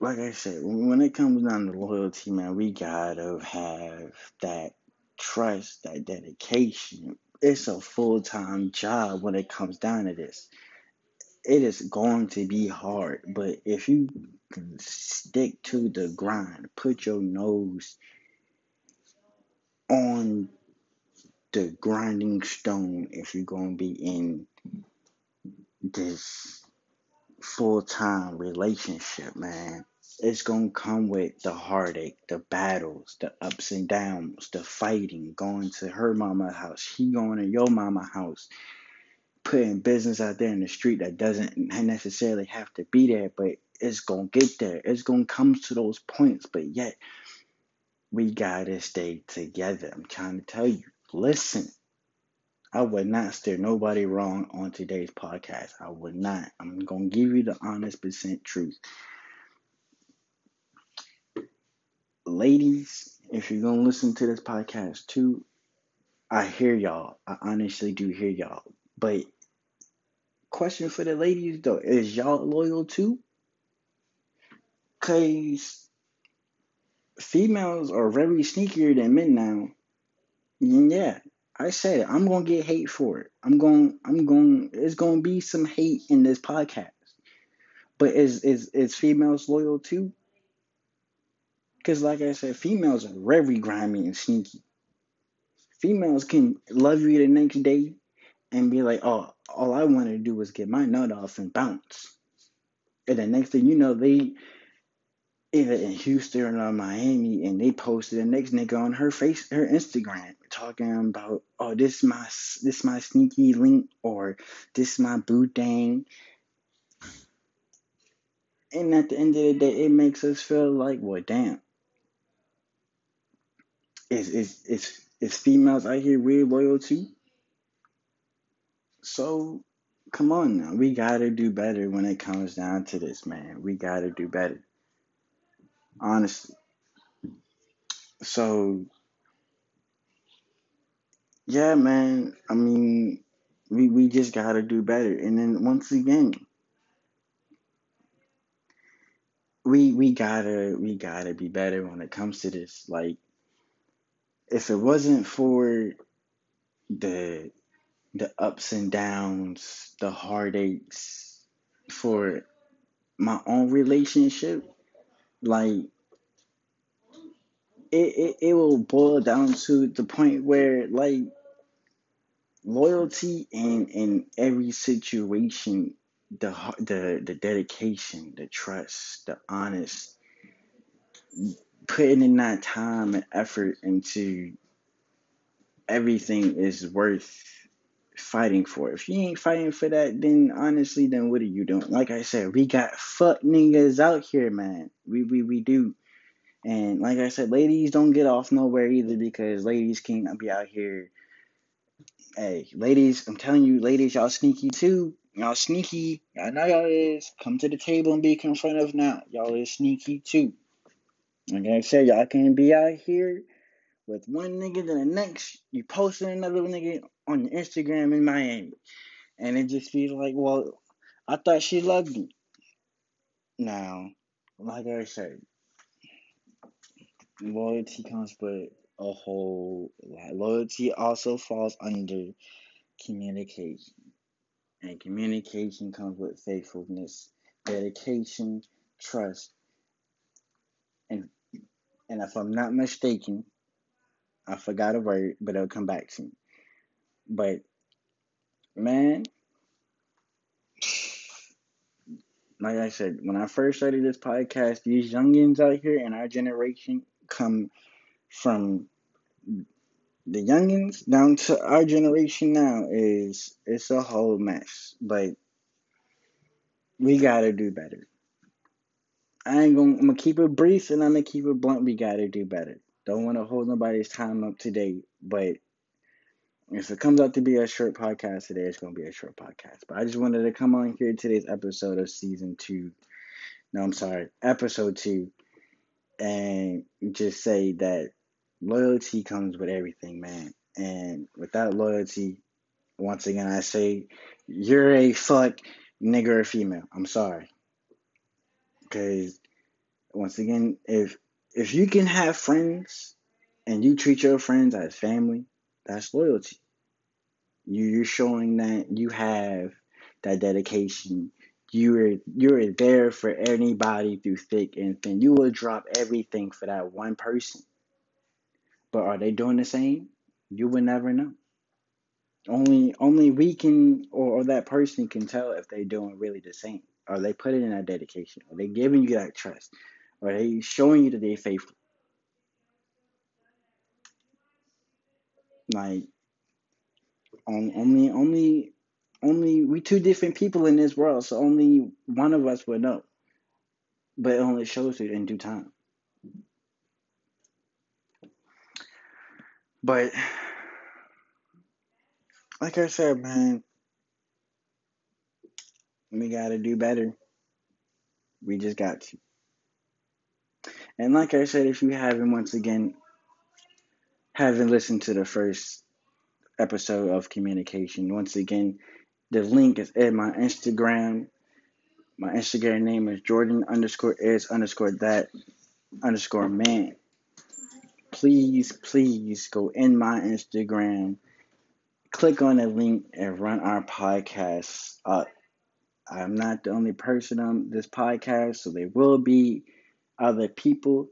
like I said, when it comes down to loyalty, man, we gotta have that trust, that dedication. It's a full-time job when it comes down to this. It is going to be hard, but if you can stick to the grind, put your nose on the grinding stone if you're going to be in this full-time relationship, man. It's going to come with the heartache, the battles, the ups and downs, the fighting, going to her mama's house, she going to your mama's house. Putting business out there in the street that doesn't necessarily have to be there, but it's going to get there. It's going to come to those points, but yet we got to stay together. I'm trying to tell you, listen, I would not steer nobody wrong on today's podcast. I would not. I'm going to give you the honest percent truth. Ladies, if you're going to listen to this podcast too, I hear y'all. I honestly do hear y'all. But question for the ladies though, is y'all loyal too? Because females are very sneakier than men now. And yeah, I said it. I'm going to get hate for it. I'm going, I'm going, it's going to be some hate in this podcast. But is, is, is females loyal too? Because like I said, females are very grimy and sneaky. Females can love you the next day and be like, oh, all I want to do is get my nut off and bounce. And the next thing you know, they either in Houston or Miami, and they posted the next nigga on her face, her Instagram, talking about, oh, this my this my sneaky link, or this my boo thing. And at the end of the day, it makes us feel like, well, damn. Is is is is females out here really loyal too? So, come on now. We gotta do better when it comes down to this, man. We gotta do better. Honestly. So, yeah, man. I mean, we, we just gotta do better. And then, once again, We we gotta we gotta be better when it comes to this. Like, if it wasn't for the the ups and downs, the heartaches for my own relationship, like it, it, it will boil down to the point where like loyalty and in every situation. The the the dedication, the trust, the honest, putting in that time and effort into everything is worth fighting for. If you ain't fighting for that, then honestly, then what are you doing? Like I said, we got fuck niggas out here, man. We we we do. And like I said, ladies don't get off nowhere either, because ladies can't be out here. Hey, ladies, I'm telling you, ladies, y'all sneaky too. Y'all sneaky. I know y'all is. Come to the table and be confronted with now. Y'all is sneaky too. Like I said, y'all can't be out here with one nigga to the next. You posting another nigga on Instagram in Miami. And it just be like, well, I thought she loved me. Now, like I said, loyalty comes with a whole lot. Loyalty also falls under communication. And communication comes with faithfulness, dedication, trust, and and if I'm not mistaken, I forgot a word, but it'll come back to me. But man, like I said, when I first started this podcast, these youngins out here in our generation come from the youngins down to our generation now is, it's a whole mess. But we gotta do better. I ain't gonna, I'm gonna keep it brief and I'm gonna keep it blunt. We gotta do better. Don't wanna hold nobody's time up today, but if it comes out to be a short podcast today, it's gonna be a short podcast. But I just wanted to come on here today's episode of season two. No, I'm sorry, episode two. And just say that loyalty comes with everything, man. And without loyalty, once again, I say, you're a fuck nigga or female. I'm sorry. Because, once again, if if you can have friends and you treat your friends as family, that's loyalty. You, you're showing that you have that dedication. You're, you're there for anybody through thick and thin. You will drop everything for that one person. But are they doing the same? You would never know. Only only we can, or, or that person can tell if they're doing really the same. Are they putting in that dedication? Are they giving you that trust? Are they showing you that they're faithful? Like, on, only, only, only, we two different people in this world, so only one of us would know. But it only shows it in due time. But, like I said, man, we gotta do better. We just got to. And like I said, if you haven't, once again, haven't listened to the first episode of Communication, once again, the link is in my Instagram. My Instagram name is Jordan underscore is underscore that underscore man. Please, please go in my Instagram, click on the link, and run our podcast up. I'm not the only person on this podcast, so there will be other people.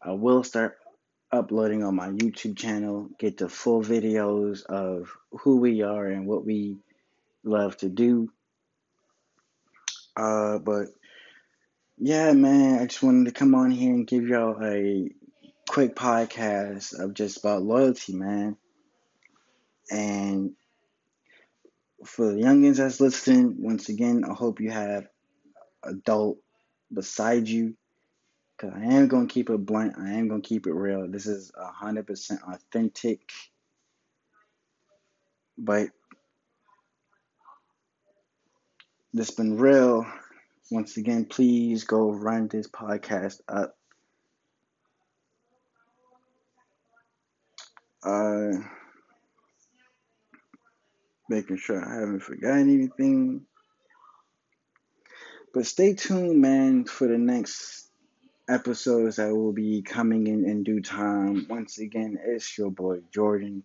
I will start uploading on my YouTube channel, get the full videos of who we are and what we love to do. Uh, but yeah, man, I just wanted to come on here and give y'all a quick podcast of just about loyalty, man. And for the youngins that's listening, once again, I hope you have adult beside you. Because I am going to keep it blunt. I am going to keep it real. This is one hundred percent authentic. But this been real. Once again, please go run this podcast up. Uh, making sure I haven't forgotten anything. But stay tuned, man, for the next episodes that will be coming in in due time. Once again, it's your boy Jordan.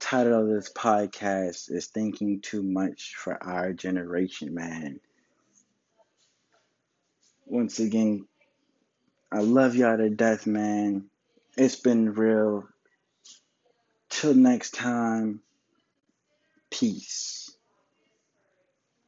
Title of this podcast is Thinking Too Much for Our Generation, man. Once again, I love y'all to death, man. It's been real. Till next time, peace.